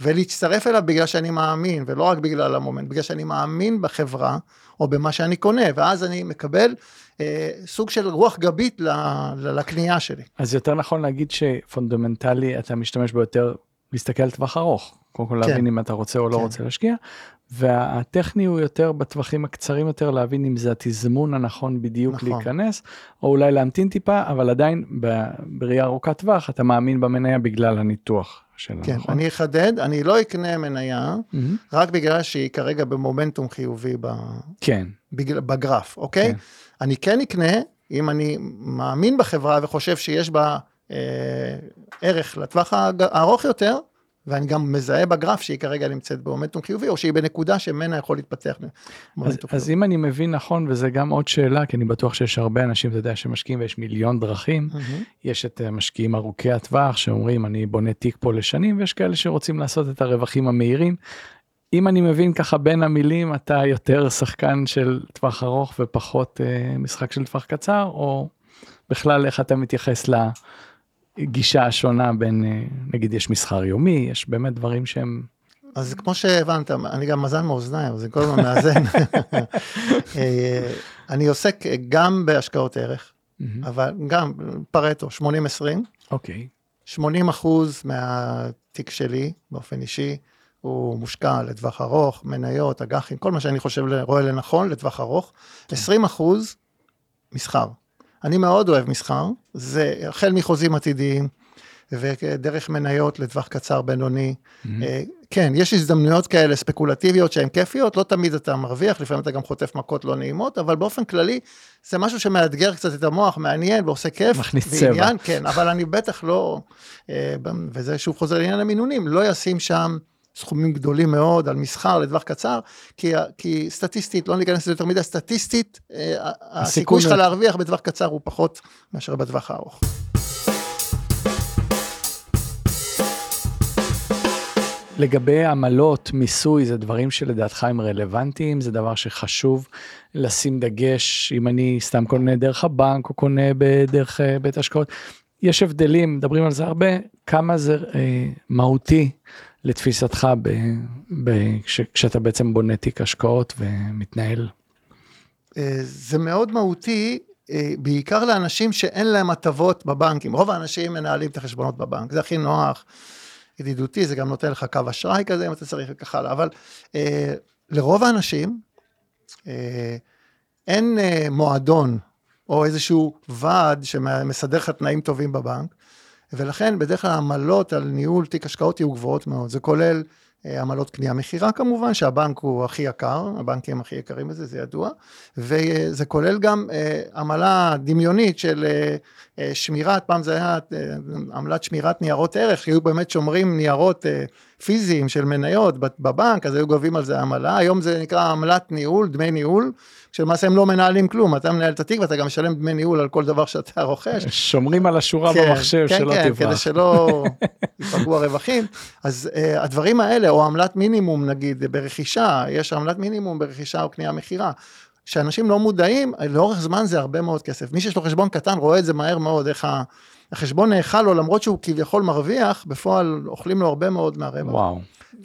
ולהצטרף אליו בגלל שאני מאמין, ולא רק בגלל המומנט, בגלל שאני מאמין בחברה, או במה שאני קונה, ואז אני מקבל אה, סוג של רוח גבית ל, ל, לקנייה שלי. אז יותר נכון להגיד שפונדמנטלי, אתה משתמש ביותר להסתכל על טווח ארוך, קודם כל להבין אם אתה רוצה או לא רוצה להשקיע, והטכני הוא יותר בטווחים הקצרים יותר, להבין אם זה התזמון הנכון בדיוק להיכנס, או אולי להמתין טיפה, אבל עדיין בראייה ארוכת טווח, אתה מאמין במניה בגלל הניתוח. כן, אני אחדד, אני לא אקנה מניה, רק בגלל שהיא כרגע במומנטום חיובי בגרף, אוקיי? אני כן אקנה, אם אני מאמין בחברה וחושב שיש בה ערך לטווח הארוך יותר, ואני גם מזהה בגרף שהיא כרגע נמצאת במומנטום חיובי, או שהיא בנקודה שמנה יכול להתפתח. אז אם אני מבין נכון, וזה גם עוד שאלה, כי אני בטוח שיש הרבה אנשים, אתה יודע, שמשקיעים ויש מיליון דרכים, יש את משקיעים ארוכי הטווח, שאומרים, אני בונה תיק פה לשנים, ויש כאלה שרוצים לעשות את הרווחים המהירים. אם אני מבין ככה בין המילים, אתה יותר שחקן של טווח ארוך, ופחות משחק של טווח קצר, או בכלל איך אתה מתייחס ל... גישה שונה בין, נגיד יש מסחר יומי, יש באמת דברים שהם... אז כמו שהבנת, אני גם מזל מאוזניים, זה כל הזמן מאזן. אני עוסק גם בהשקעות ערך, אבל גם פרטו, שמונים עשרים. אוקיי. שמונים אחוז מהתיק שלי, באופן אישי, הוא מושקע לטווח ארוך, מניות, אג"חים, כל מה שאני חושב רואה לנכון, לטווח ארוך. עשרים אחוז מסחר. אני מאוד אוהב מסחר, זה החל מחוזים עתידיים, ודרך מניות לטווח קצר בינוני, mm-hmm. כן, יש הזדמנויות כאלה ספקולטיביות שהן כיפיות, לא תמיד אתה מרוויח, לפעמים אתה גם חוטף מכות לא נעימות, אבל באופן כללי, זה משהו שמאתגר קצת את המוח, מעניין ועושה כיף, מכניס צבע, כן, אבל אני בטח לא, וזה שוב חוזר לעניין המינונים, לא ישים שם, סכומים גדולים מאוד על מסחר לטווח קצר, כי, כי סטטיסטית, לא ניכנס לזה יותר מדי, סטטיסטית, הסיכוי שלך להרוויח בטווח קצר הוא פחות מאשר בטווח הארוך. לגבי עמלות, מיסוי, זה דברים שלדעתך הם רלוונטיים, זה דבר שחשוב לשים דגש, אם אני סתם קונה דרך הבנק או קונה בדרך בית השקעות, יש הבדלים, מדברים על זה הרבה, כמה זה אה, מהותי, לתפיסתך, ב, ב, כש, כשאתה בעצם בונה תיק השקעות ומתנהל? זה מאוד מהותי, בעיקר לאנשים שאין להם הטבות בבנקים. רוב האנשים מנהלים את החשבונות בבנק, זה הכי נוח, ידידותי, זה גם נותן לך קו אשראי כזה, אם אתה צריך וכך הלאה, אבל לרוב האנשים אין מועדון או איזשהו ועד שמסדר לך תנאים טובים בבנק, ולכן בדרך כלל העמלות על ניהול תיק השקעות יהיו גבוהות מאוד, זה כולל עמלות קנייה מחירה כמובן, שהבנק הוא הכי יקר, הבנקים הכי יקרים בזה, זה ידוע, וזה כולל גם עמלה דמיונית של שמירת, פעם זה היה עמלת שמירת ניירות ערך, שהיו באמת שומרים ניירות פיזיים של מניות בבנק, אז היו גובים על זה עמלה, היום זה נקרא עמלת ניהול, דמי ניהול, שלמעשה הם לא מנהלים כלום, אתה מנהל את התיק, ואתה גם משלם דמי ניהול על כל דבר שאתה רוכש. שומרים על השורה כן, במחשב כן, שלא כן, תברח. כן, כן, כדי שלא יפגעו הרווחים. אז uh, הדברים האלה, או עמלת מינימום נגיד, ברכישה, יש עמלת מינימום ברכישה או קנייה מחירה, שאנשים לא מודעים, לאורך זמן זה הרבה מאוד כסף. מי שיש לו חשבון קטן רואה את זה מהר מאוד, איך החשבון נאכל לו, למרות שהוא כביכול מרוויח, בפועל אוכלים לו הרבה מאוד מהרווח.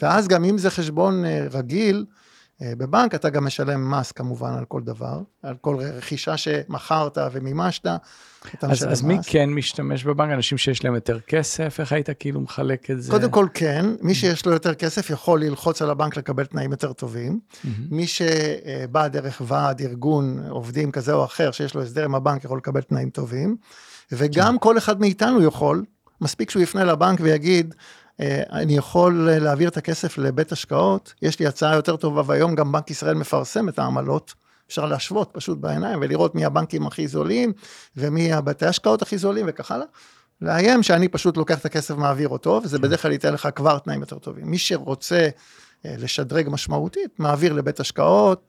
ואז גם אם זה חשבון רגיל, בבנק אתה גם משלם מס כמובן על כל דבר, על כל רכישה שמכרת ומימשת, אתה משלם מס. אז מי כן משתמש בבנק? אנשים שיש להם יותר כסף, איך היית כאילו מחלק את זה? קודם כל כן, מי שיש לו יותר כסף יכול ללחוץ על הבנק לקבל תנאים יותר טובים, מי שבא דרך ועד, ארגון, עובדים כזה או אחר, שיש לו הסדר עם הבנק יכול לקבל תנאים טובים, וגם כל אחד מאיתנו יכול, מספיק שהוא יפנה לבנק ויגיד, אני יכול להעביר את הכסף לבית השקעות, יש לי הצעה יותר טובה, והיום גם בנק ישראל מפרסם את העמלות, אפשר להשוות פשוט בעיניים, ולראות מי הבנקים הכי זולים, ומי הבתי השקעות הכי זולים, וכך הלאה, להיים שאני פשוט לוקח את הכסף מעביר אותו, וזה בדרך כלל ייתן לך כבר תנאים יותר טובים, מי שרוצה לשדרג משמעותית, מעביר לבית השקעות,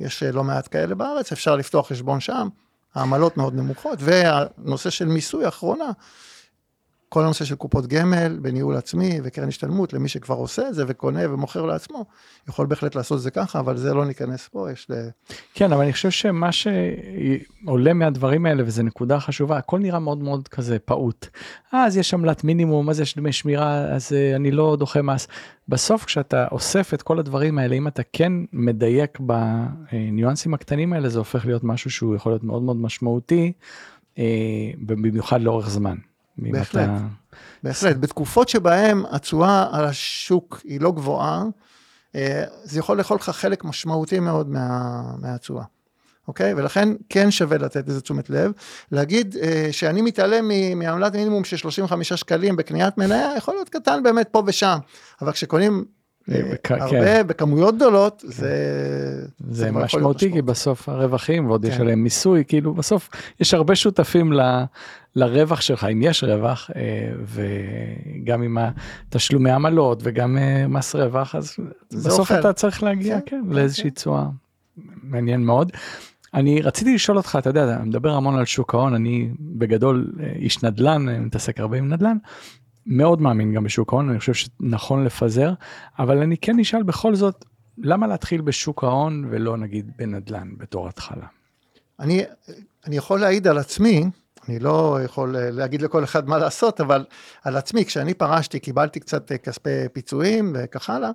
יש לא מעט כאלה בארץ, אפשר לפתוח חשבון שם, העמלות מאוד נמוכות, והנושא של מיסוי האחרונה, כל הנושא של קופות גמל, בניהול עצמי, וקרן השתלמות, למי שכבר עושה את זה, וקונה ומוכר לעצמו, יכול בהחלט לעשות זה ככה, אבל זה לא ניכנס פה, יש ל... כן, אבל אני חושב שמה שעולה מהדברים האלה, וזו נקודה חשובה, הכל נראה מאוד מאוד כזה פעוט. אז יש עמלת מינימום, אז יש דמי שמירה, אז אני לא דוחה מס. בסוף, כשאתה אוסף את כל הדברים האלה, אם אתה כן מדייק בניואנסים הקטנים האלה, זה הופך להיות משהו שהוא יכול להיות מאוד מאוד משמעותי, במיוחד לאורך זמן. בהחלט, אתה... בהחלט, בתקופות שבהן התשואה על השוק היא לא גבוהה, זה יכול לאכול לך חלק משמעותי מאוד מה, מהתשואה, אוקיי? ולכן כן שווה לתת איזה תשומת לב, להגיד שאני מתעלם מעמלת מינימום של שלושים וחמישה שקלים בקניית מניה, יכול להיות קטן באמת פה ושם, אבל כשקונים הרבה בכמויות גדולות, זה משמעותי, כי בסוף הרווחים, ועוד יש עליהם מיסוי, כאילו בסוף יש הרבה שותפים לרווח שלך, אם יש רווח, וגם עם תשלומי עמלות, וגם מס רווח, אז בסוף אתה צריך להגיע לאיזושהי תשואה, מעניין מאוד. אני רציתי לשאול אותך, אתה יודע, אני מדבר המון על שוק ההון, אני בגדול איש נדל"ן, אני מתעסק הרבה עם נדל"ן, מאוד מאמין גם בשוק ההון, אני חושב שנכון לפזר, אבל אני כן נשאל בכל זאת, למה להתחיל בשוק ההון ולא נגיד בנדל"ן בתור התחלה? אני, אני יכול להעיד על עצמי, אני לא יכול להגיד לכל אחד מה לעשות, אבל על עצמי, כשאני פרשתי, קיבלתי קצת כספי פיצויים וכך הלאה,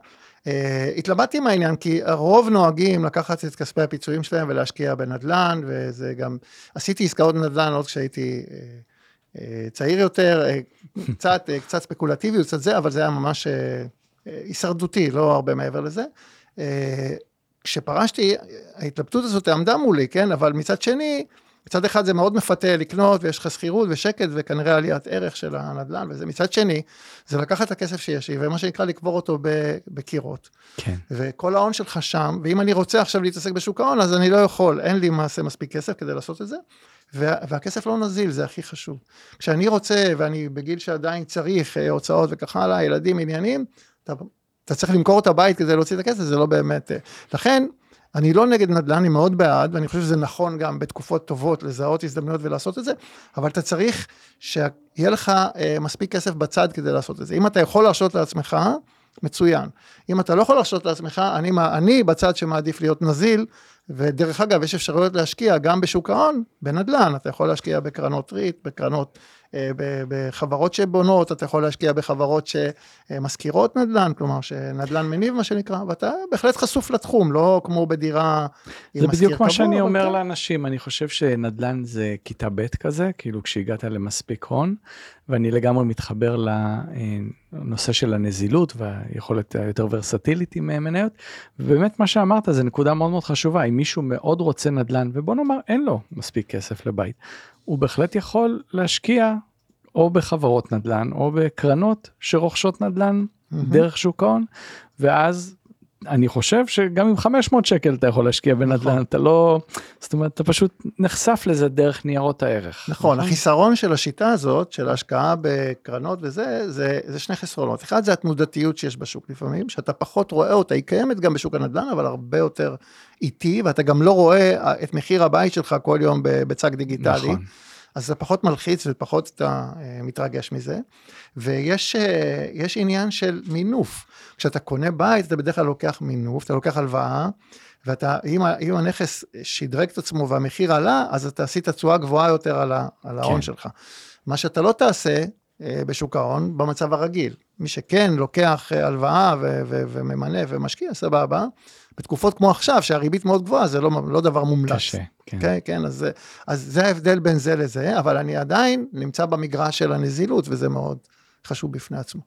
התלבטתי עם העניין, כי הרוב נוהגים לקחת את כספי הפיצויים שלהם ולהשקיע בנדל"ן, וזה גם, עשיתי עסקאות נדל"ן עוד כשהייתי... צעיר יותר, קצת, קצת ספקולטיבי, קצת זה, אבל זה היה ממש הישרדותי, לא הרבה מעבר לזה. כשפרשתי, ההתלבטות הזאת עמדה מולי, כן? אבל מצד שני, מצד אחד זה מאוד מפתה לקנות, ויש לך שכירות ושקט, וכנראה עליית ערך של הנדל"ן, וזה מצד שני, זה לקחת את הכסף שיש לי, ומה שנקרא לקבור אותו בקירות. כן. וכל ההון שלך שם, ואם אני רוצה עכשיו להתעסק בשוק ההון, אז אני לא יכול, אין לי מעשה מספיק כסף כדי לעשות את זה. והכסף לא נזיל, זה הכי חשוב. כשאני רוצה, ואני בגיל שעדיין צריך הוצאות וכך הלאה, ילדים, עניינים, אתה, אתה צריך למכור את הבית כדי להוציא את הכסף, זה לא באמת. לכן, אני לא נגד נדל"ן, אני מאוד בעד, ואני חושב שזה נכון גם בתקופות טובות, לזהות הזדמנויות ולעשות את זה, אבל אתה צריך שיהיה לך מספיק כסף בצד כדי לעשות את זה. אם אתה יכול להרשות לעצמך, מצוין. אם אתה לא יכול להרשות לעצמך, אני, אני בצד שמעדיף להיות נזיל, ודרך אגב, יש אפשרויות להשקיע גם בשוק ההון, בנדל"ן, אתה יכול להשקיע בקרנות ריט, בקרנות, בחברות שבונות, אתה יכול להשקיע בחברות שמזכירות נדל"ן, כלומר שנדל"ן מניב מה שנקרא, ואתה בהחלט חשוף לתחום, לא כמו בדירה עם מזכיר קבוע. זה בדיוק מה שאני אומר לאנשים, אני חושב שנדל"ן זה כיתה ב' כזה, כאילו כשהגעת למספיק הון, ואני לגמרי מתחבר לנושא של הנזילות, והיכולת היותר ורסטילית עם מניות, ובאמת מה שאמרת זה נקודה מאוד מאוד חשובה, אם מישהו מאוד רוצה נדל"ן, ובוא נאמר אין לו מספיק כסף לבית, הוא בהחלט יכול להשקיע או בחברות נדל"ן, או בקרנות שרוכשות נדל"ן mm-hmm. דרך שוק ההון, ואז אני חושב שגם עם חמש מאות שקל אתה יכול להשקיע בנדל"ן, נכון. אתה לא, זאת אומרת, אתה פשוט נחשף לזה דרך ניירות הערך. נכון, נכון? החיסרון של השיטה הזאת, של ההשקעה בקרנות וזה, זה, זה שני חסרונות. אחד זה התנודתיות שיש בשוק לפעמים, שאתה פחות רואה אותה, היא קיימת גם בשוק הנדל"ן, אבל הרבה יותר איטי, ואתה גם לא רואה את מחיר הבית שלך כל יום בצג דיגיטלי. נכון. אז זה פחות מלחיץ ופחות אתה מתרגש מזה, ויש יש עניין של מינוף, כשאתה קונה בית אתה בדרך כלל לוקח מינוף, אתה לוקח הלוואה, ואתה, אם, אם הנכס שידרג את עצמו והמחיר עלה, אז אתה עשית תשואה גבוהה יותר על, על ההון כן. שלך, מה שאתה לא תעשה, בשוק ההון, במצב הרגיל. מי שכן לוקח הלוואה ו- ו- וממנה ומשקיע, סבבה. בתקופות כמו עכשיו, שהריבית מאוד גבוהה, זה לא, לא דבר מומלץ. קשה, כן. Okay, כן, אז, אז זה ההבדל בין זה לזה, אבל אני עדיין נמצא במגרש של הנזילות, וזה מאוד חשוב בפני עצמו.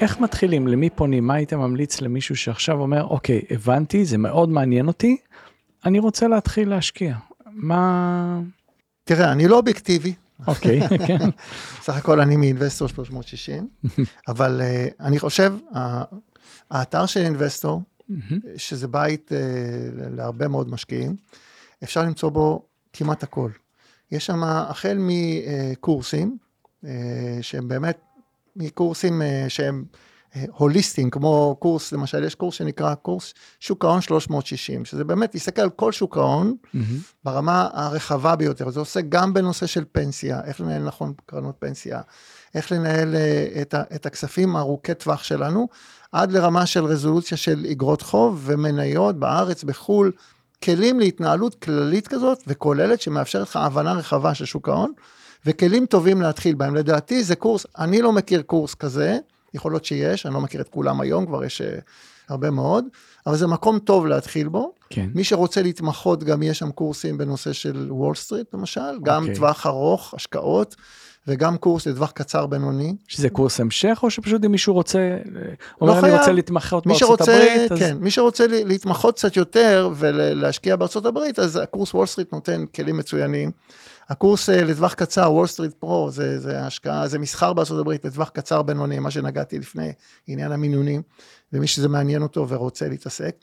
איך מתחילים? למי פונים? מה היית ממליץ למישהו שעכשיו אומר, אוקיי, הבנתי, זה מאוד מעניין אותי, אני רוצה להתחיל להשקיע. מה... תראה, אני לא אובייקטיבי. אוקיי, כן. סך הכל אני מאינבסטור שלוש מאות שישים, אבל uh, אני חושב, ה- האתר של אינבסטור, שזה בית uh, להרבה מאוד משקיעים, אפשר למצוא בו כמעט הכל. יש שם החל מקורסים, uh, שהם באמת, מקורסים uh, שהם uh, הוליסטיים, כמו קורס, למשל יש קורס שנקרא קורס שוק ההון שלוש מאות שישים, שזה באמת יסתכל על כל שוק ההון, mm-hmm. ברמה הרחבה ביותר, זה עושה גם בנושא של פנסיה, איך לנהל נכון קרנות פנסיה, איך לנהל uh, את, את הכספים ארוכי טווח שלנו, עד לרמה של רזולוציה של אגרות חוב ומניות בארץ, בחול, כלים להתנהלות כללית כזאת וכוללת, שמאפשרת לך הבנה רחבה של שוק ההון, וכלים טובים להתחיל בהם. לדעתי זה קורס, אני לא מכיר קורס כזה, יכול להיות שיש, אני לא מכיר את כולם היום, כבר יש הרבה מאוד, אבל זה מקום טוב להתחיל בו. כן. מי שרוצה להתמחות, גם יש שם קורסים בנושא של וול סטריט, למשל, okay. גם טווח ארוך, השקעות, וגם קורס לטווח קצר בינוני. שזה קורס המשך, או שפשוט אם מישהו רוצה, אומר לא אני חייב. רוצה להתמחות מי בארצות שרוצה, הברית? אז... כן, מי שרוצה להתמחות קצת יותר, ולהשקיע בארצות הברית, אז הקורס וול סטריט נותן כלים מצוינים. הקורס לטווח קצר, וול סטריט פרו, זה, זה השקעה, זה מסחר בארצות הברית, לטווח קצר בינוני, מה שנגעתי לפני, עניין המינונים, ומי שזה מעניין אותו ורוצה להתעסק,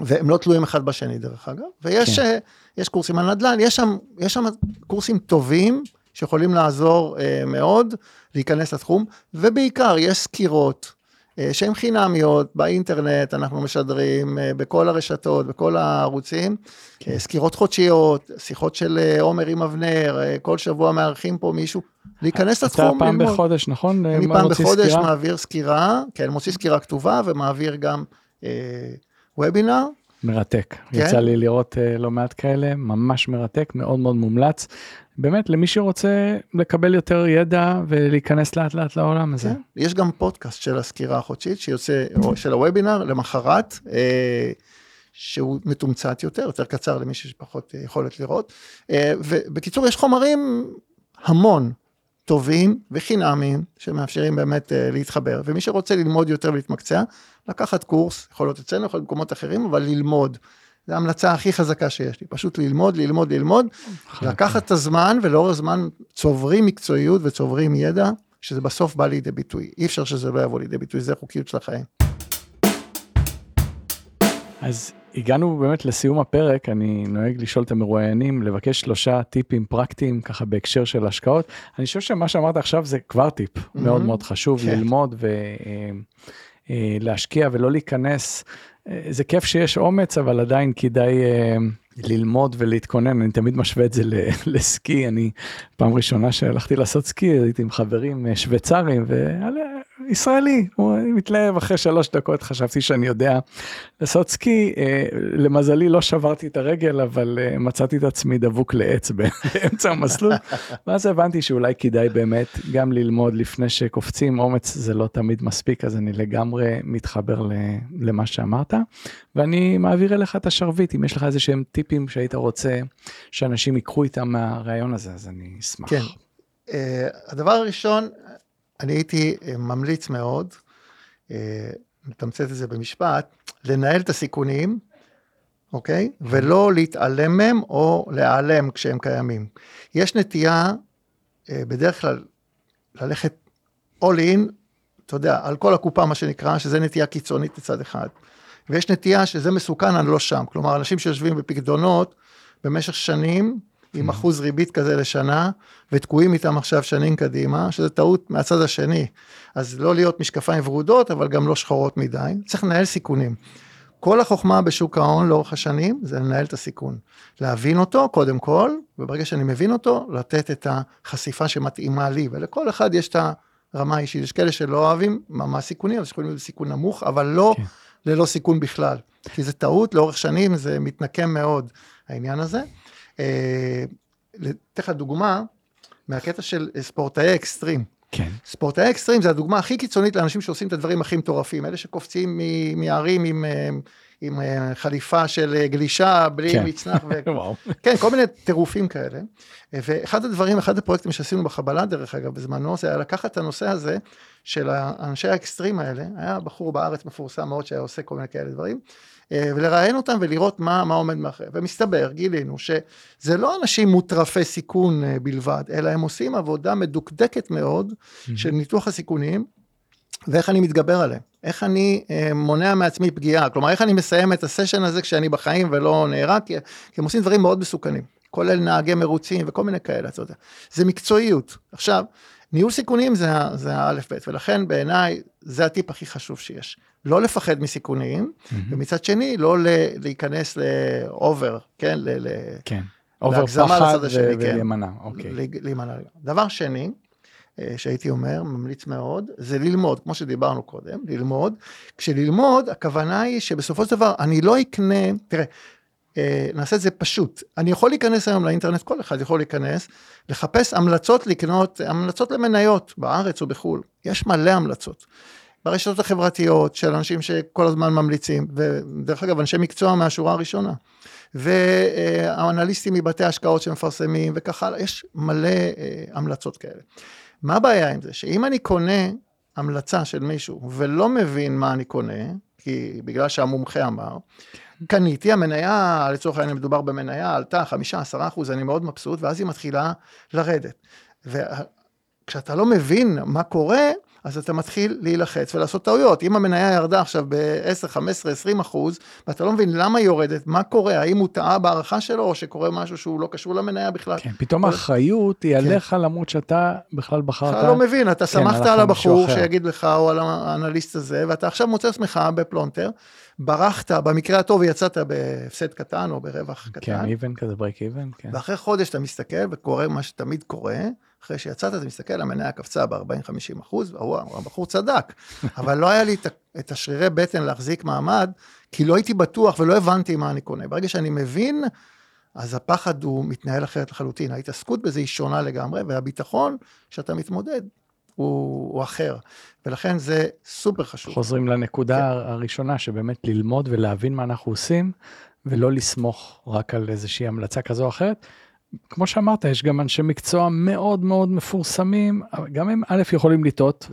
והם לא תלויים אחד בשני דרך אגב, ויש כן. יש קורסים על נדל"ן, יש שם, יש שם קורסים טובים, שיכולים לעזור אה, מאוד, להיכנס לתחום, ובעיקר יש סקירות, אה, שהן חינמיות, באינטרנט, אנחנו משדרים, אה, בכל הרשתות, בכל הערוצים, כן. אה, סקירות חודשיות, שיחות של אה, עומר עם אבנר, אה, כל שבוע מארחים פה מישהו, להיכנס לתחום. אתה פעם ללמוד. בחודש, נכון? אני פעם בחודש סקירה? מעביר סקירה, כן, מוציא סקירה כתובה, ומעביר גם אה, וובינר, מרתק, כן? יצא לי לראות uh, לא מעט כאלה, ממש מרתק, מאוד מאוד מומלץ, באמת למי שרוצה לקבל יותר ידע ולהיכנס לאט לאט לעולם הזה. כן. יש גם פודקאסט של הסקירה החודשית, שיוצא, של הוובינר למחרת, אה, שהוא מתומצת יותר, יותר קצר למי שפחות יכולת לראות, אה, ובקיצור יש חומרים המון, טובים וחינמים, שמאפשרים באמת uh, להתחבר, ומי שרוצה ללמוד יותר ולהתמקצע, לקחת קורס, יכול להיות אצלנו, יכול להיות במקומות אחרים, אבל ללמוד, זו ההמלצה הכי חזקה שיש לי, פשוט ללמוד, ללמוד, ללמוד, לקחת את הזמן, ולאור הזמן צוברים מקצועיות, וצוברים ידע, שזה בסוף בא לידי ביטוי, אי אפשר שזה לא יבוא לידי ביטוי, זה חוקיות של החיים. אז הגענו באמת לסיום הפרק, אני נוהג לשאול את המרואיינים, לבקש שלושה טיפים פרקטיים, ככה בהקשר של השקעות. אני חושב שמה שאמרת עכשיו זה כבר טיפ, mm-hmm. מאוד מאוד חשוב כן. ללמוד ולהשקיע ולא להיכנס. זה כיף שיש אומץ, אבל עדיין כדאי ללמוד ולהתכונן, אני תמיד משווה את זה לסקי, אני פעם ראשונה שהלכתי לעשות סקי, הייתי עם חברים שוויצרים, ועלה, ישראלי, הוא מתלהב אחרי שלוש דקות, חשבתי שאני יודע לעשות סקי, למזלי לא שברתי את הרגל, אבל מצאתי את עצמי דבוק לעץ באמצע המסלול, ואז הבנתי שאולי כדאי באמת גם ללמוד לפני שקופצים, אומץ זה לא תמיד מספיק, אז אני לגמרי מתחבר למה שאמרת, ואני מעביר אליך את השרביט, אם יש לך איזה שהם טיפים שהיית רוצה שאנשים יקחו איתם מהרעיון הזה, אז אני אשמח. כן, הדבר הראשון, אני הייתי ממליץ מאוד, מתמצת את זה במשפט, לנהל את הסיכונים, אוקיי? ולא להתעלם מהם או להיעלם כשהם קיימים. יש נטייה, בדרך כלל, ללכת all in, אתה יודע, על כל הקופה מה שנקרא, שזה נטייה קיצונית לצד אחד. ויש נטייה שזה מסוכן, אני לא שם. כלומר, אנשים שיושבים בפקדונות במשך שנים, עם אחוז ריבית כזה לשנה, ותקועים איתם עכשיו שנים קדימה, שזה טעות מהצד השני. אז לא להיות משקפיים ורודות, אבל גם לא שחורות מדי. צריך לנהל סיכונים. כל החוכמה בשוק ההון לאורך השנים, זה לנהל את הסיכון. להבין אותו, קודם כל, וברגע שאני מבין אותו, לתת את החשיפה שמתאימה לי. ולכל אחד יש את הרמה האישית. יש כאלה שלא אוהבים ממש סיכונים, אז יכולים להיות סיכון נמוך, אבל לא כן. ללא סיכון בכלל. כי זה טעות, לאורך שנים זה מתנקם מאוד, העניין הזה. לתת דוגמה מהקטע של ספורטאי אקסטרים. כן. ספורטאי אקסטרים זה הדוגמה הכי קיצונית לאנשים שעושים את הדברים הכי מטורפים, אלה שקופצים מהרים עם... עם חליפה של גלישה, בלי מצנח, כן, כל מיני טירופים כאלה, ואחד הדברים, אחד הפרויקטים שעשינו בחבלה, דרך אגב, בזמנו, זה היה לקחת את הנושא הזה, של האנשי האקסטרים האלה, היה בחור בארץ מפורסם מאוד, שהיה עושה כל מיני כאלה דברים, ולראיין אותם ולראות מה, מה עומד מאחורי, ומסתבר, גילינו, שזה לא אנשים מוטרפי סיכון בלבד, אלא הם עושים עבודה מדוקדקת מאוד, של ניתוח הסיכונים, ואיך אני מתגבר עליהם, איך אני מונע מעצמי פגיעה, כלומר, איך אני מסיים את הסשן הזה כשאני בחיים ולא נהרג, כי הם עושים דברים מאוד מסוכנים, כולל נהגי מרוצים וכל מיני כאלה, אתה יודע. זה מקצועיות. עכשיו, ניהול סיכונים זה, זה האלף בית, ולכן בעיניי זה הטיפ הכי חשוב שיש. לא לפחד מסיכונים, mm-hmm. ומצד שני, לא להיכנס לאובר, כן? ל- כן. אובר פחד ולהימנע, אוקיי. להימנע. דבר שני, שהייתי אומר, ממליץ מאוד, זה ללמוד, כמו שדיברנו קודם, ללמוד, כשללמוד, הכוונה היא שבסופו של דבר, אני לא אקנה, תראה, נעשה את זה פשוט, אני יכול להיכנס היום לאינטרנט, כל אחד יכול להיכנס, לחפש המלצות לקנות, המלצות למניות, בארץ או בחול, יש מלא המלצות, ברשתות החברתיות, של אנשים שכל הזמן ממליצים, ודרך אגב, אנשי מקצוע מהשורה הראשונה, והאנליסטים מבתי ההשקעות שמפרסמים, וכך הלאה, יש מלא המלצות כאלה. מה הבעיה עם זה? שאם אני קונה המלצה של מישהו, ולא מבין מה אני קונה, כי בגלל שהמומחה אמר, קניתי המניה, לצורך העניין מדובר במניה, עלתה חמישה, עשרה אחוז, אני מאוד מבסוט, ואז היא מתחילה לרדת. וכשאתה לא מבין מה קורה, אז אתה מתחיל להילחץ ולעשות טעויות. אם המניה ירדה עכשיו ב-עשר, חמש עשרה, עשרים אחוז, ואתה לא מבין למה היא יורדת, מה קורה, האם הוא טעה בערכה שלו, או שקורה משהו שהוא לא קשור למניה בכלל. כן, פתאום האחריות היא עליך, למרות שאתה בכלל בחרת. אתה לא מבין, אתה שמחת על הבחור שיגיד לך, או על האנליסט הזה, ואתה עכשיו מוצא עצמך בפלונטר, ברחת, במקרה הטוב יצאת בהפסד קטן, או ברווח קטן. כן, איבן כזה, ברייק איבן, כן. ואחרי חודש אתה מסתכל וקורא מה שתמיד קורה, אחרי שיצאת, אתה מסתכל, המניה קפצה ב-ארבעים עד חמישים אחוז, והוא, הבחור צדק, אבל לא היה לי את השרירי בטן להחזיק מעמד, כי לא הייתי בטוח ולא הבנתי מה אני קונה. ברגע שאני מבין, אז הפחד הוא מתנהל אחרת לחלוטין, ההתעסקות בזה היא שונה לגמרי, והביטחון שאתה מתמודד, הוא, הוא אחר, ולכן זה סופר חשוב. חוזרים לנקודה כן. הראשונה, שבאמת ללמוד ולהבין מה אנחנו עושים, ולא לסמוך רק על איזושהי המלצה כזו או אחרת, כמו שאמרת, יש גם אנשי מקצוע מאוד מאוד מפורסמים, גם הם א' יכולים לטעות,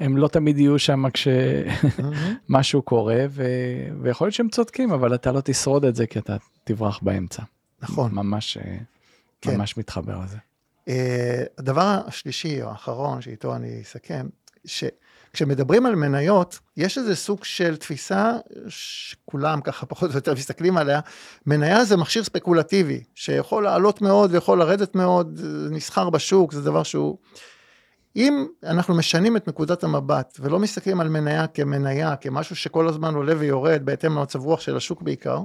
הם לא תמיד יהיו שם כשמשהו קורה, ויכול להיות שהם צודקים, אבל אתה לא תשרוד את זה, כי אתה תברח באמצע. נכון. ממש מתחבר לזה. הדבר השלישי, או האחרון, שאיתו אני אסכם, שכשמדברים על מניות, יש איזה סוג של תפיסה, שכולם ככה פחות או יותר מסתכלים עליה, מניה זה מכשיר ספקולטיבי, שיכול לעלות מאוד ויכול לרדת מאוד, נסחר בשוק, זה דבר שהוא, אם אנחנו משנים את נקודת המבט, ולא מסתכלים על מניה כמניה, כמשהו שכל הזמן עולה ויורד, בהתאם למצב רוח של השוק בעיקר,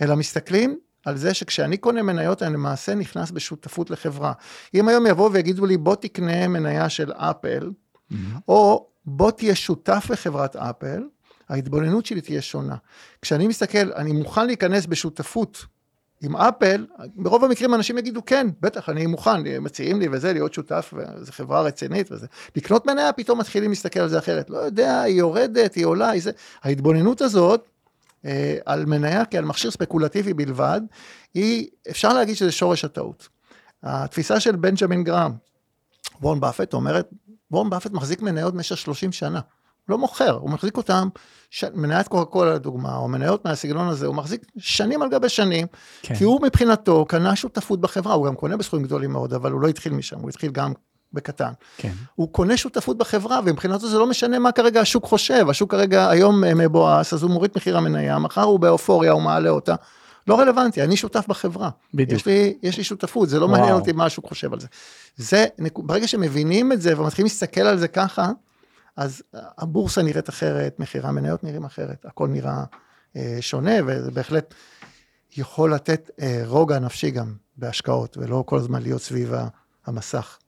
אלא מסתכלים, על זה שכשאני קונה מניות, אני למעשה נכנס בשותפות לחברה. אם היום יבואו ויגידו לי, בוא תקנה מניה של אפל, mm-hmm. או בוא תהיה שותף לחברת אפל, ההתבוננות שלי תהיה שונה. כשאני מסתכל, אני מוכן להיכנס בשותפות עם אפל, ברוב המקרים אנשים יגידו, כן, בטח, אני מוכן, מציעים לי וזה, להיות שותף, וזו חברה רצינית וזה. לקנות מניה, פתאום מתחילים להסתכל על זה אחרת. לא יודע, היא יורדת, היא עולה, היא זה. ההתבוננות הזאת, על מניה, כי על מכשיר ספקולטיבי בלבד, היא, אפשר להגיד שזה שורש הטעות. התפיסה של בנג'מין גרהם, וורן באפט אומרת, וורן באפט מחזיק מניות במשך שלושים שנה, הוא לא מוכר, הוא מחזיק אותם, ש... מניית קוקה-קולה לדוגמה, או מניות מהסגנון הזה, הוא מחזיק שנים על גבי שנים, כן. כי הוא מבחינתו קנה שותפות בחברה, הוא גם קונה בסכומים גדולים מאוד, אבל הוא לא התחיל משם, הוא התחיל גם בקטן. כן. הוא קונה שותפות בחברה, ומבחינתו זה לא משנה מה כרגע השוק חושב, השוק כרגע היום מבועס, אז הוא מוריד מחיר המניה, מחר הוא באופוריה, הוא מעלה אותה, לא רלוונטי, אני שותף בחברה, בדיוק. יש לי, יש לי שותפות, זה לא וואו. מעניין אותי מה השוק חושב על זה, זה, ברגע שמבינים את זה, ומתחילים להסתכל על זה ככה, אז הבורסה נראית אחרת, מחיר המניות נראים אחרת, הכל נראה אה, שונה, וזה בהחלט יכול לתת אה, רוגע נפשי גם בהשקעות, ולא כל הזמן להיות סביב המסך.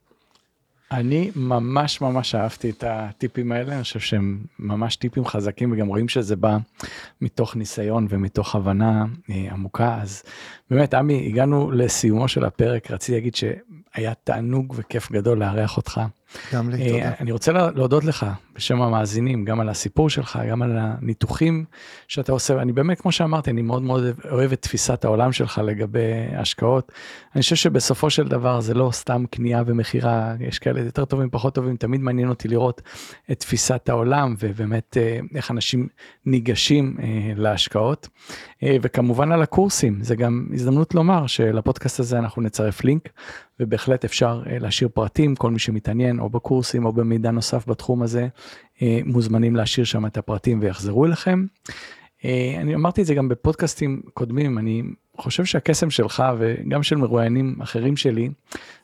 אני ממש ממש אהבתי את הטיפים האלה, אני חושב שהם ממש טיפים חזקים, וגם רואים שזה בא מתוך ניסיון ומתוך הבנה עמוקה. אז באמת, עמי, הגענו לסיומו של הפרק, רציתי להגיד שהיה תענוג וכיף גדול לארח אותך. גם לי, תודה. אני רוצה להודות לך בשם המאזינים, גם על הסיפור שלך, גם על הניתוחים שאתה עושה. אני באמת, כמו שאמרתי, אני מאוד מאוד אוהב את תפיסת העולם שלך לגבי השקעות. אני חושב שבסופו של דבר זה לא סתם קנייה ומחירה, יש כאלה יותר טובים, פחות טובים, תמיד מעניין אותי לראות את תפיסת העולם, ובאמת איך אנשים ניגשים להשקעות. וכמובן על הקורסים, זה גם הזדמנות לומר שלפודקאסט הזה אנחנו נצרף לינק, ובהחלט אפשר להשאיר פרטים, כל מי שמתעניין או בקורסים או במידע נוסף בתחום הזה, מוזמנים להשאיר שם את הפרטים ויחזרו אליכם. אני אמרתי את זה גם בפודקאסטים קודמים, אני חושב שהקסם שלך וגם של מרואיינים אחרים שלי,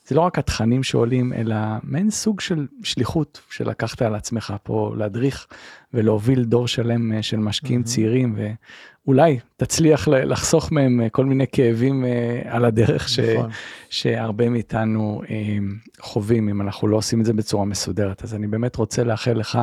זה לא רק התכנים שעולים, אלא מעין סוג של שליחות שלקחת על עצמך פה להדריך ולהוביל דור שלם של משקיעים mm-hmm. צעירים, ואולי תצליח לחסוך מהם כל מיני כאבים על הדרך ש... שהרבה מאיתנו חווים, אם אנחנו לא עושים את זה בצורה מסודרת. אז אני באמת רוצה לאחל לך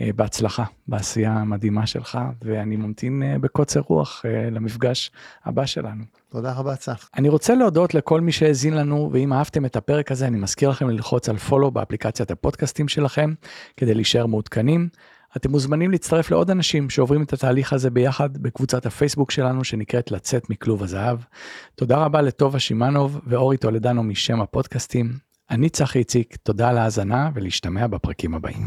בהצלחה, בעשייה המדהימה שלך, ואני ממתין בקוצר רוח למפגש הבא שלנו. תודה רבה, צח. אני רוצה להודות לכל מי שהאזין לנו, ואם אהבתם את הפרק הזה, אני מזכיר לכם ללחוץ על פולו באפליקציית הפודקאסטים שלכם, כדי להישאר מעודכנים. אתם מוזמנים להצטרף לעוד אנשים שעוברים את התהליך הזה ביחד בקבוצת הפייסבוק שלנו שנקראת לצאת מכלוב הזהב. תודה רבה לטובה שימנוב ואורי תולדנו משם הפודקאסטים. אני צחי איציק, תודה על ההאזנה ולהשתמע בפרקים הבאים.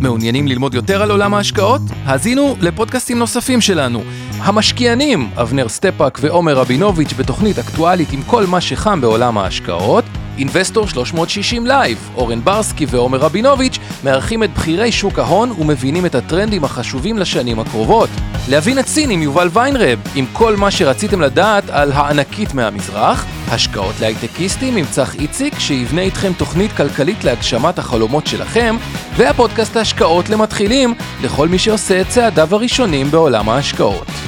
מעוניינים ללמוד יותר על עולם ההשקעות? האזינו לפודקאסטים נוספים שלנו. המשקיענים, אבנר סטפק ועומר רבינוביץ' בתוכנית אקטואלית עם כל מה שחם בעולם ההשקעות. Investor שלוש מאות שישים לייב, אורן ברסקי ועומר רבינוביץ' מארחים את בחירי שוק ההון ומבינים את הטרנדים החשובים לשנים הקרובות. להבין את סין עם יובל ויינרב, עם כל מה שרציתם לדעת על הענקית מהמזרח. השקעות להייטקיסטים עם צח איציק שיבנה איתכם תוכנית כלכלית להגשמת החלומות שלכם, והפודקאסט ההשקעות למתחילים לכל מי שעושה את צעדיו הראשונים בעולם ההשקעות.